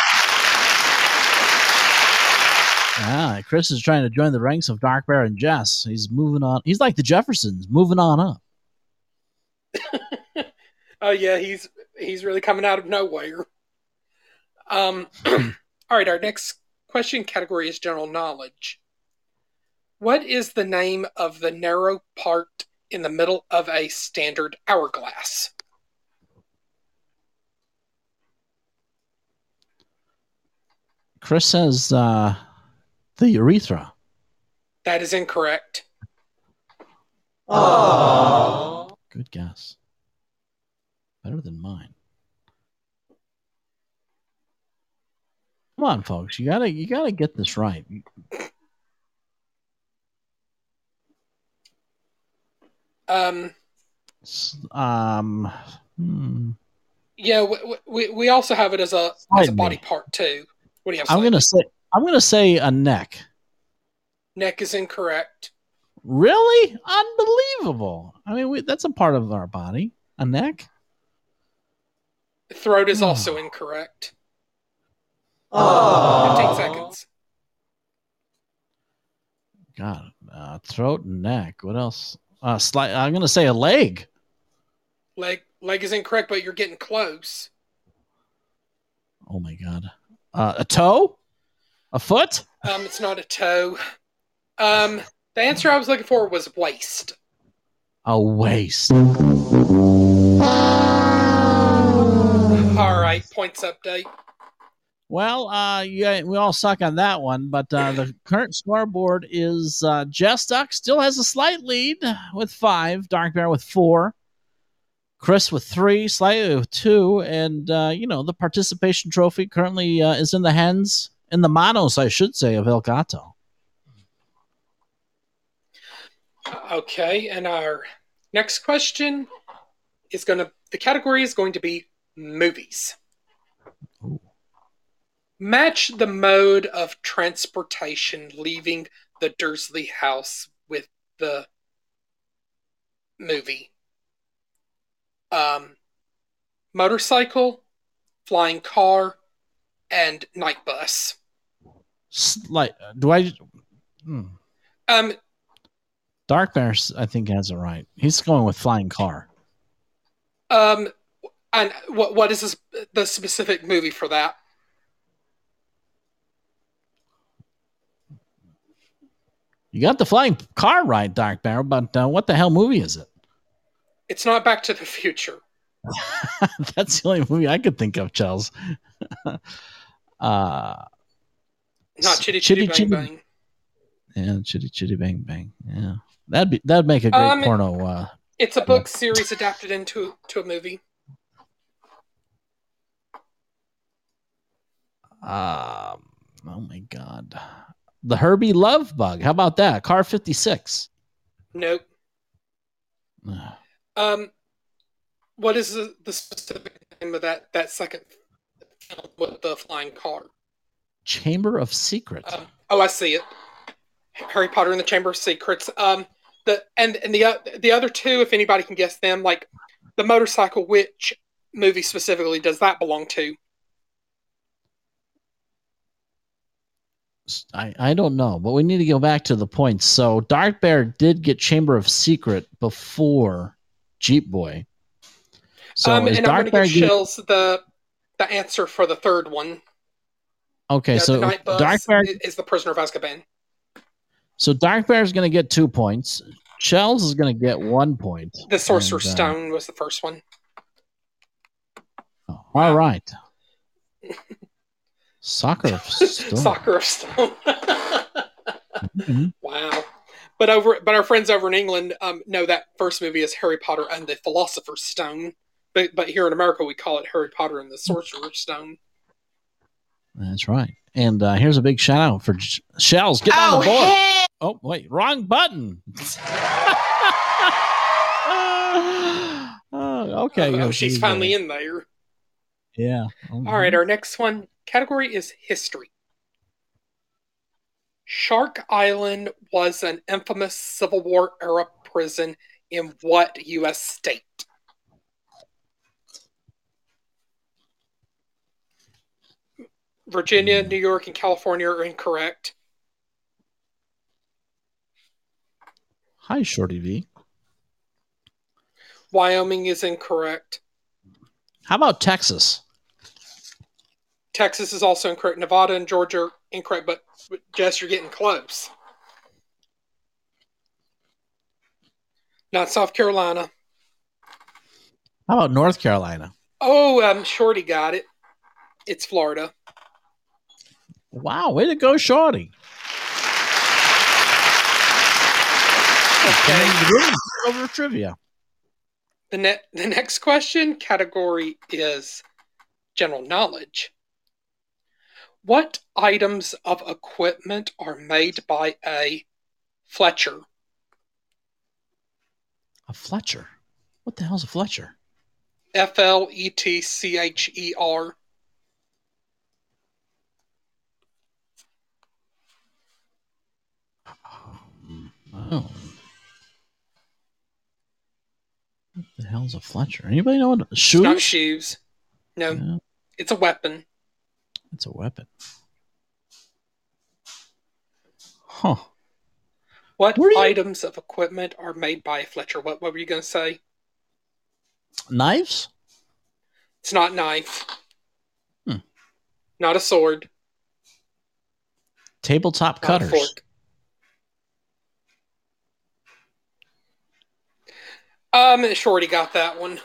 Ah, Chris is trying to join the ranks of Dark Bear and Jess. He's moving on. He's like the Jeffersons, moving on up. Oh yeah, he's he's really coming out of nowhere. Um, all right, our next question category is general knowledge. What is the name of the narrow part in the middle of a standard hourglass? Chris says uh, the urethra. That is incorrect. Oh, good guess. Better than mine. Come on, folks! You gotta, you gotta get this right. Um, um, hmm. Yeah, we, we we also have it as a as a body part too. What do you have? I'm gonna say I'm gonna say a neck. Neck is incorrect. Really? Unbelievable! I mean, we, that's a part of our body. A neck. Throat is also incorrect. Oh, fifteen seconds. God, uh, throat and neck. What else? Uh, sli- I'm going to say a leg. Leg leg is incorrect, but you're getting close. Oh, my God. Uh, a toe? A foot? Um, It's not a toe. Um, The answer I was looking for was waist. A waist. All right, points update. Well, uh, yeah, we all suck on that one, but uh, the current scoreboard is uh, Jess Duck still has a slight lead with five, Dark Bear with four, Chris with three, Slightly with two, and, uh, you know, the participation trophy currently uh, is in the hands, in the manos, I should say, of El Gato. Okay, and our next question is going to, the category is going to be movies. Ooh. Match the mode of transportation leaving the Dursley house with the movie. Um, motorcycle, flying car, and night bus. Like, do I? Hmm. Um, Dark Bear, I think, has it right. He's going with flying car. Um, and what what is this, the specific movie for that? You got the flying car right, Dark Bear, but uh, what the hell movie is it? It's not Back to the Future. That's the only movie I could think of, Chels. uh, not Chitty Chitty, Chitty Bang Chitty. Bang. Yeah, Chitty Chitty Bang Bang. Yeah, that'd be that'd make a great um, porno. Uh, it's a book series adapted into to a movie. Uh, oh my God. The Herbie Love Bug. How about that? Car fifty-six. Nope. um, what is the, the specific name of that, that second film with the flying car? Chamber of Secrets. Um, oh, I see it. Harry Potter and the Chamber of Secrets. Um, the and and the uh, the other two, if anybody can guess them, like the motorcycle. Which movie specifically does that belong to? I, I don't know, but we need to go back to the points. So Dark Bear did get Chamber of Secret before Jeep Boy. So um, is and Dark I'm going to give Shills the, the answer for the third one. Okay, yeah, so Dark Bear is the Prisoner of Azkaban. So Dark Bear is going to get two points. Shills is going to get one point. The Sorcerer's and, uh, Stone was the first one. Oh, all right. Soccer of Stone. Soccer of Stone. Mm-hmm. Wow. But over, but our friends over in England um, know that first movie is Harry Potter and the Philosopher's Stone. But but here in America, we call it Harry Potter and the Sorcerer's Stone. That's right. And uh, here's a big shout out for Sh- Shells. Get oh, on the board. Hey! Oh, wait. Wrong button. uh, uh, okay. Oh, oh, she's finally in there. Yeah. Oh, all right. Our next one. Category is history. Shark Island was an infamous Civil War era prison in what U S state? Virginia, New York, and California are incorrect. Hi, Shorty V. Wyoming is incorrect. How about Texas? Texas is also incorrect. Nevada and Georgia are incorrect, but Jess, you're getting close. Not South Carolina. How about North Carolina? Oh, um, Shorty got it. It's Florida. Wow, way to go, Shorty. Okay. Over trivia. The, ne- the next question category is general knowledge. What items of equipment are made by a Fletcher? A Fletcher? What the hell's a Fletcher? F L E T C H E R. Oh. What the hell's a Fletcher? Anybody know what? Shoes? It's not shoes. No. no. It's a weapon. It's a weapon. Huh. What items you... of equipment are made by a Fletcher? What, what were you going to say? Knives? It's not knife. Hmm. Not a sword. Tabletop cutters. Not a fork. Um, Shorty got that one.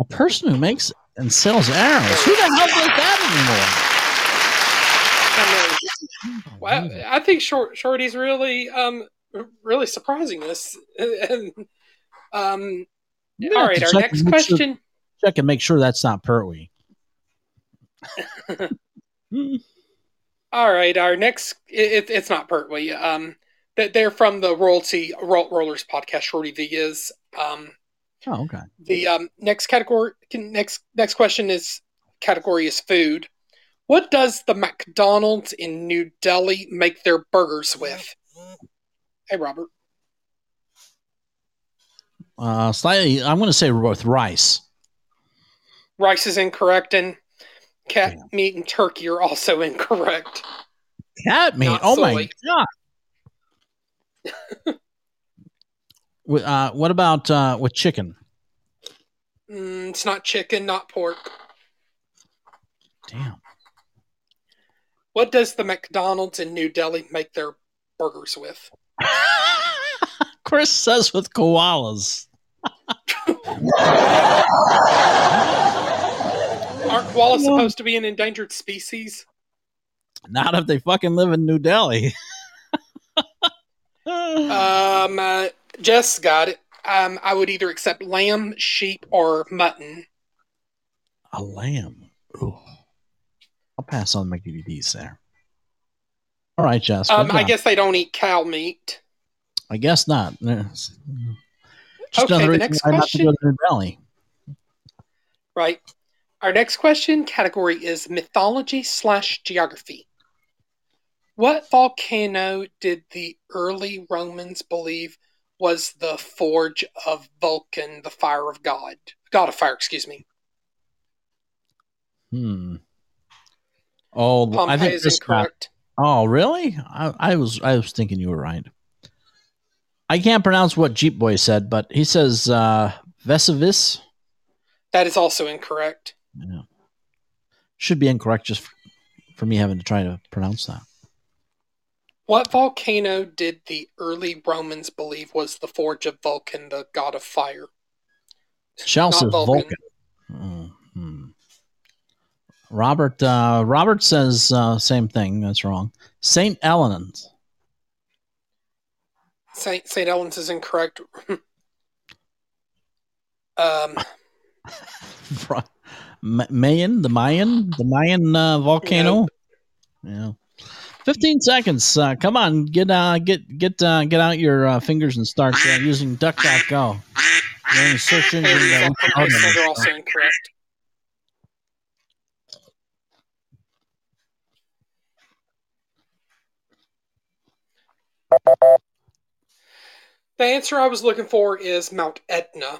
A person who makes and sells arrows. Who the hell does that anymore? I, well, I, I think Short, Shorty's really, um, really surprising us. And, um, all right, our next question. Sure, check and make sure that's not Pertwee. All right, our next. It, it's not Pertwee. Um, that they're from the Royalty Roll, Rollers podcast. Shorty V is. Um, Oh, okay. The um, next category, next next question is category is food. What does the McDonald's in New Delhi make their burgers with? Hey, Robert. Uh, slightly, I'm going to say with rice. Rice is incorrect, and cat Damn. meat and turkey are also incorrect. Cat meat? Not oh soy. My god. Uh, what about uh, with chicken? Mm, it's not chicken, not pork. Damn. What does the McDonald's in New Delhi make their burgers with? Chris says with koalas. Aren't koalas yeah. supposed to be an endangered species? Not if they fucking live in New Delhi. um... Uh, Jess got it. Um, I would either accept lamb, sheep, or mutton. A lamb. Ooh. I'll pass on my D V Ds there. All right, Jess. Um, I guess they don't eat cow meat. I guess not. Just okay, the next question. Not to go to belly. Right. Our next question category is mythology slash geography. What volcano did the early Romans believe was the forge of Vulcan, the fire of God. God of fire, excuse me. Hmm. Oh, Pompeii I think is incorrect. Got, oh, really? I, I was I was thinking you were right. I can't pronounce what Jeep Boy said, but he says uh, Vesuvius. That is also incorrect. Yeah. Should be incorrect just for, for me having to try to pronounce that. What volcano did the early Romans believe was the forge of Vulcan, the god of fire? Chelsea Vulcan. Vulcan. Mm-hmm. Robert uh, Robert says uh, same thing. That's wrong. Saint Helens. Saint Saint Helens is incorrect. um, Mayan, the Mayan, the Mayan uh, volcano. Yeah. yeah. Fifteen seconds. Uh, come on, get uh, get get uh, get out your uh, fingers and start uh, using DuckDuckGo. You're search engine. Hey, uh, they're also incorrect. The answer I was looking for is Mount Etna.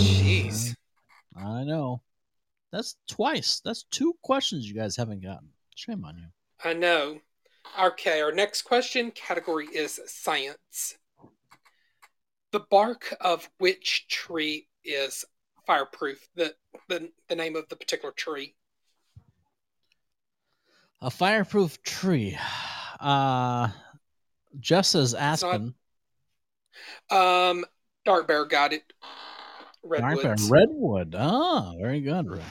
Jeez. I know. That's twice. That's two questions you guys haven't gotten. Shame on you. I know. Okay, our next question category is science. The bark of which tree is fireproof? The the, the name of the particular tree. A fireproof tree. Uh, just as aspen. Not, um, Dart Bear got it. Redwood. Dart Bear, redwood. Ah, very good, Rick.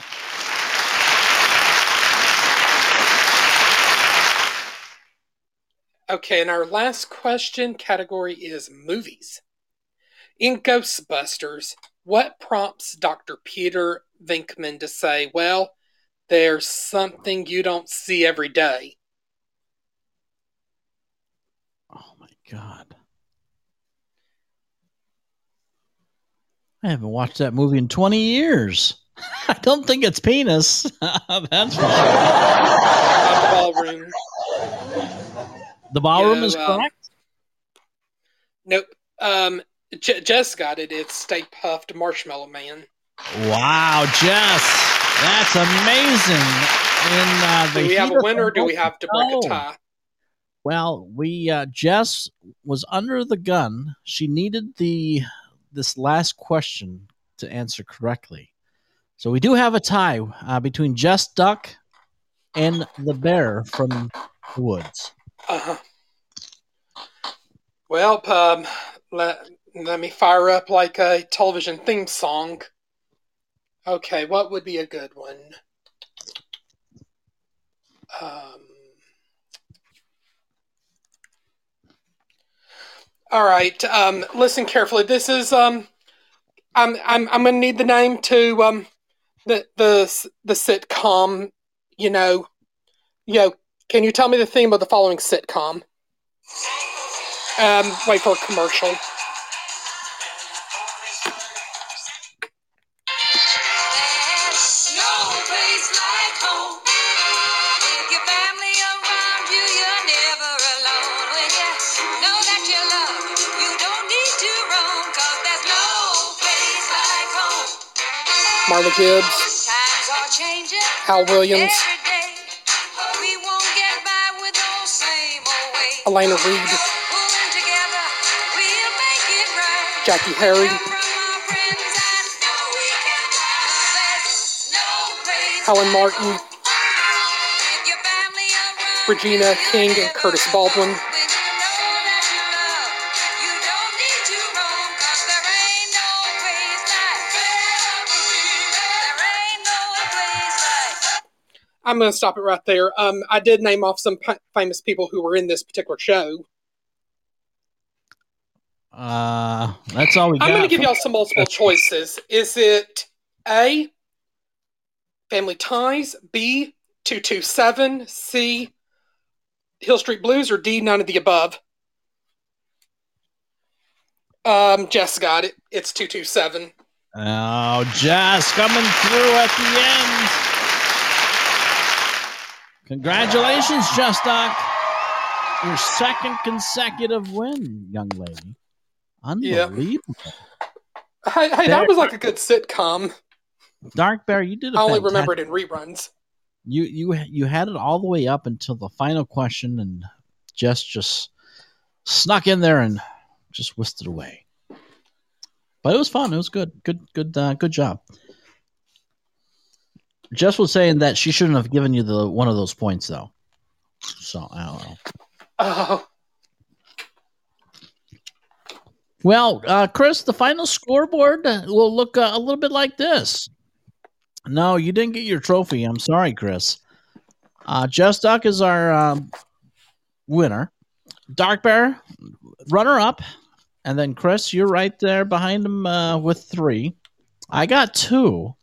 Okay, and our last question category is movies. In Ghostbusters, what prompts Doctor Peter Venkman to say, well, there's something you don't see every day? Oh, my God. I haven't watched that movie in twenty years. I don't think it's penis. That's for sure. Ballroom. The ballroom yeah, is well, correct? Nope. Um, J- Jess got it. It's Stay Puffed Marshmallow Man. Wow, Jess. That's amazing. In, uh, the do we have a winner or do we have to break a tie? Well, we uh, Jess was under the gun. She needed the this last question to answer correctly. So we do have a tie uh, between Jess Duck and the bear from the woods. Uh-huh. Well, um, let, let me fire up like a television theme song. Okay, what would be a good one? Um, all right, um, listen carefully. This is um, I'm I'm I'm gonna need the name to um, the the the sitcom. You know, you know. Can you tell me the theme of the following sitcom? Um, wait for a commercial. Marla Gibbs, Hal Williams, we won't get by with those same old ways. Elena Reed, we'll make it right. Jackie Harry, no Helen Martin, Regina King and Curtis Baldwin. I'm going to stop it right there. Um, I did name off some p- famous people who were in this particular show. Uh, that's all we got. I'm going to give y'all some multiple choices. Is it A, Family Ties, B, two two seven, C, Hill Street Blues, or D, none of the above? Um, Jess got it. It's two two seven. Oh, Jess coming through at the end. Congratulations, Just Doc. Your second consecutive win, young lady. Unbelievable. Yeah. Hey, hey that was like a good sitcom. Dark Bear, you did a I only remember it in reruns. You you you had it all the way up until the final question, and Jess just snuck in there and just whisked it away. But it was fun. It was good. Good, good, uh, good job. Jess was saying that she shouldn't have given you the one of those points, though. So, I don't know. Oh. Well, uh, Chris, the final scoreboard will look uh, a little bit like this. No, you didn't get your trophy. I'm sorry, Chris. Uh, Jess Duck is our um, winner. Dark Bear, runner-up. And then, Chris, you're right there behind him uh, with three. I got two.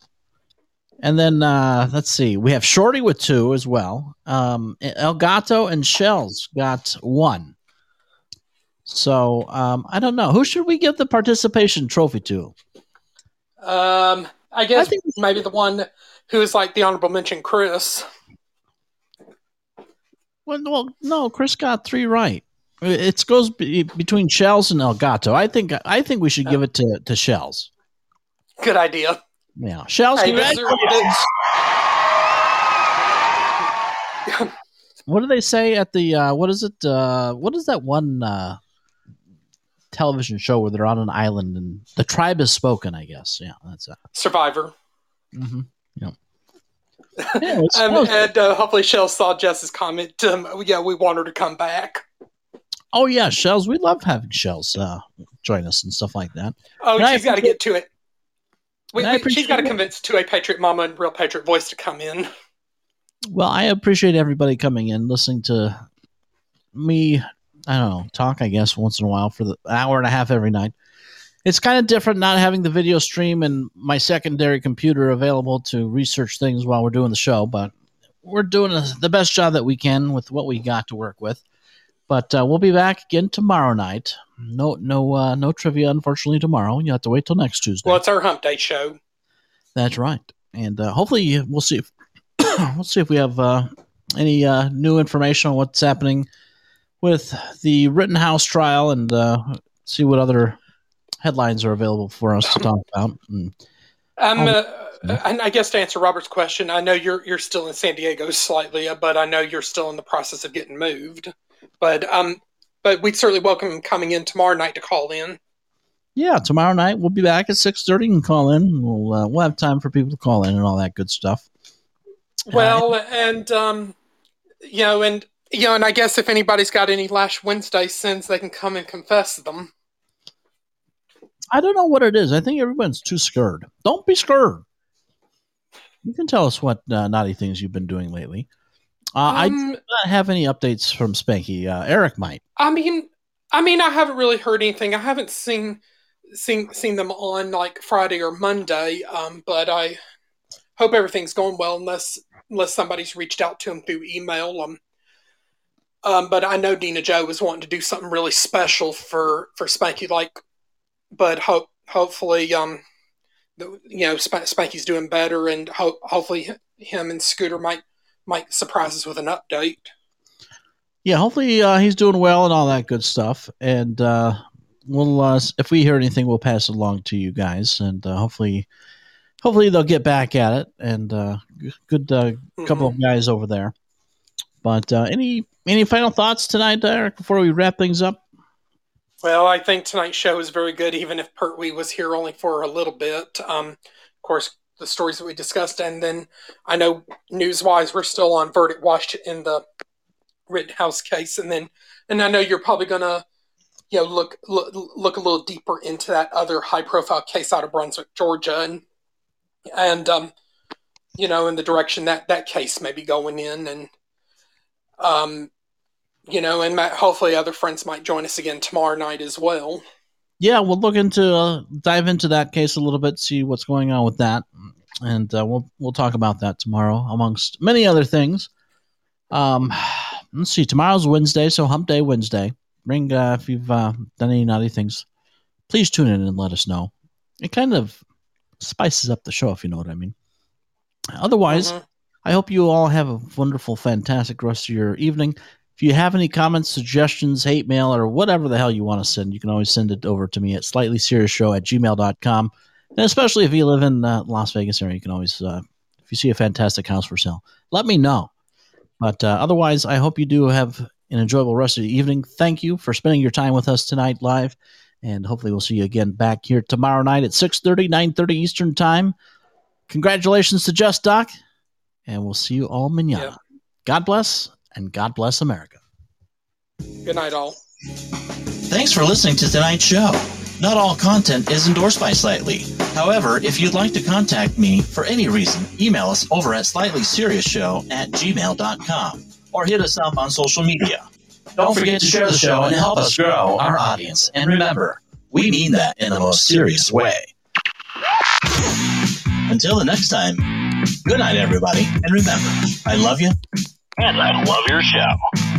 And then, uh, let's see, we have Shorty with two as well. Um, Elgato and Shells got one. So, um, I don't know. Who should we give the participation trophy to? Um, I guess I think maybe the one who's like the honorable mention, Chris. Well, well no, Chris got three right. It goes be- between Shells and Elgato. I think I think we should give it to, to Shells. Good idea. Yeah, Shells, hey, congratulations. What do they say at the uh, what is it? Uh, what is that one uh, television show where they're on an island and the tribe has spoken? I guess, yeah, that's it. Survivor. Mm-hmm. Yeah. Yeah, um, and uh, hopefully, Shells saw Jess's comment. Um, yeah, we want her to come back. Oh yeah, Shells. We love having Shells uh, join us and stuff like that. Oh, and she's got to get to it. We, we, she's got to convince to a Patriot Mama and Real Patriot Voice to come in. Well, I appreciate everybody coming in, listening to me, I don't know, talk, I guess, once in a while for the hour and a half every night. It's kind of different not having the video stream and my secondary computer available to research things while we're doing the show, but we're doing a, the best job that we can with what we got to work with. But uh, we'll be back again tomorrow night. No, no, uh, no trivia, unfortunately, tomorrow. You have to wait till next Tuesday. Well, it's our hump day show. That's right, and uh, hopefully we'll see. If, we'll see if we have uh, any uh, new information on what's happening with the Rittenhouse trial, and uh, see what other headlines are available for us to talk about. And, um, um, uh, and I guess to answer Robert's question, I know you're you're still in San Diego slightly, but I know you're still in the process of getting moved. But um, but we'd certainly welcome him coming in tomorrow night to call in. Yeah, tomorrow night we'll be back at six thirty and call in. We'll uh, we'll have time for people to call in and all that good stuff. Well, uh, and um, you know, and you know, and I guess if anybody's got any Lash Wednesday sins, they can come and confess them. I don't know what it is. I think everyone's too scared. Don't be scared. You can tell us what uh, naughty things you've been doing lately. Uh, um, I do not have any updates from Spanky. Uh, Eric might. I mean, I mean, I haven't really heard anything. I haven't seen seen seen them on like Friday or Monday. Um, but I hope everything's going well, unless unless somebody's reached out to him through email. Um, um, but I know Dina Jo was wanting to do something really special for, for Spanky. Like, but hope hopefully, um, you know, Sp- Spanky's doing better, and hope hopefully him and Scooter might. Might surprise us with an update. Yeah, hopefully uh, he's doing well and all that good stuff. And uh, we'll, uh, if we hear anything, we'll pass it along to you guys. And uh, hopefully, hopefully they'll get back at it. And uh, good uh, couple mm-hmm. of guys over there. But uh, any any final thoughts tonight, Eric? Before we wrap things up. Well, I think tonight's show is very good, even if Pertwee was here only for a little bit. Um, of course. The stories that we discussed, and then I know news-wise we're still on Verdict Washington in the Rittenhouse case, and then and I know you're probably gonna you know look look, look a little deeper into that other high-profile case out of Brunswick, Georgia, and and um, you know in the direction that that case may be going in, and um you know and Matt, hopefully other friends might join us again tomorrow night as well. Yeah, we'll look into uh, dive into that case a little bit, see what's going on with that, and uh, we'll we'll talk about that tomorrow, amongst many other things. Um, let's see, tomorrow's Wednesday, so Hump Day Wednesday. Ring uh, if you've uh, done any naughty things, please tune in and let us know. It kind of spices up the show, if you know what I mean. Otherwise, mm-hmm. I hope you all have a wonderful, fantastic rest of your evening. If you have any comments, suggestions, hate mail, or whatever the hell you want to send, you can always send it over to me at slightly serious show at gmail dot com. And especially if you live in the uh, Las Vegas area, you can always, uh, if you see a fantastic house for sale, let me know. But uh, otherwise, I hope you do have an enjoyable rest of the evening. Thank you for spending your time with us tonight live. And hopefully we'll see you again back here tomorrow night at six thirty, nine thirty Eastern time. Congratulations to Just Doc. And we'll see you all mañana. Yep. God bless. And God bless America. Good night, all. Thanks for listening to tonight's show. Not all content is endorsed by Slightly. However, if you'd like to contact me for any reason, email us over at slightly serious show at gmail dot com or hit us up on social media. Don't forget to share the show and help us grow our audience. And remember, we mean that in the most serious way. Until the next time, good night, everybody. And remember, I love you. And I love your show.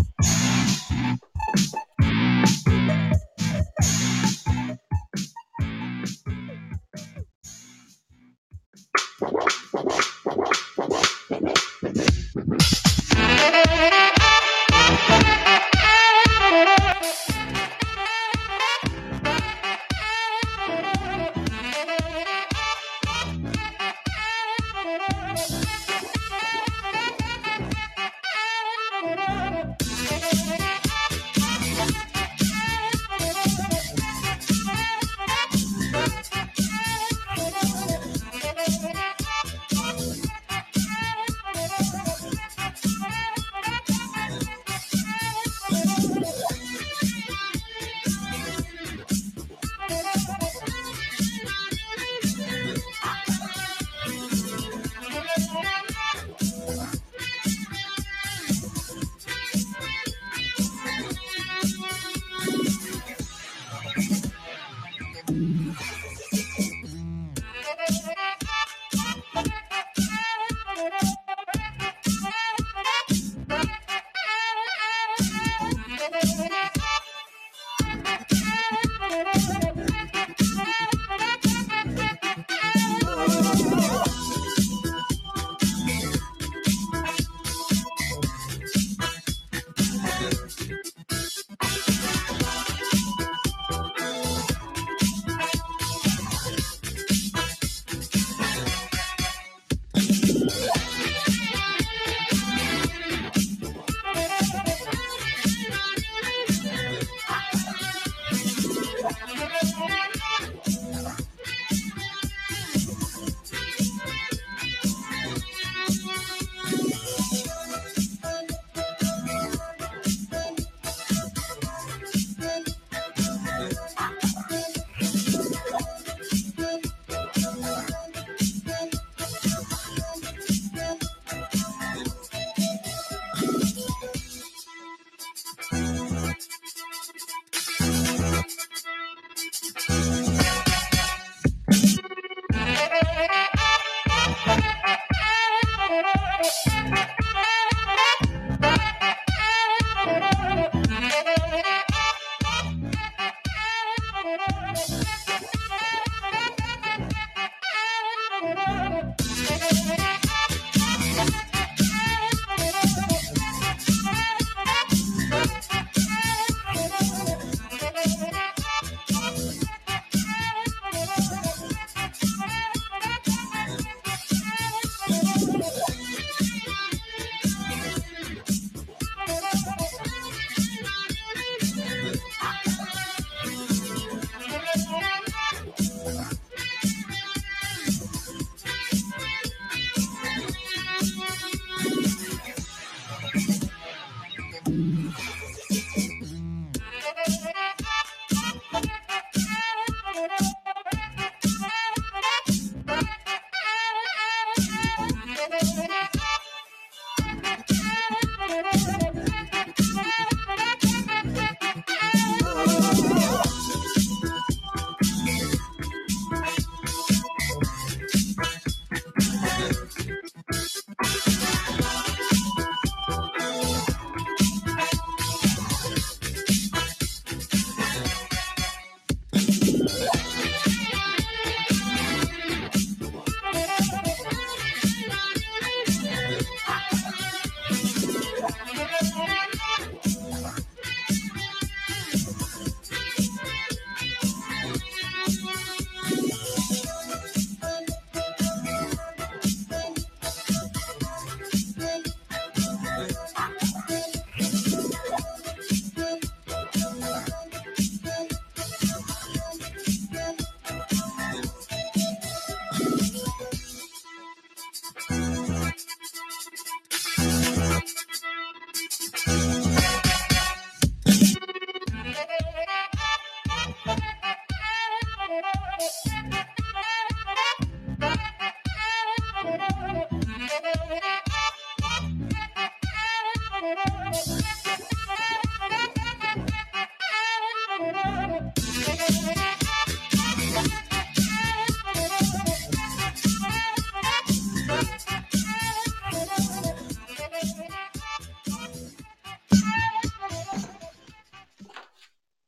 Bye.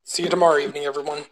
See you tomorrow evening, everyone.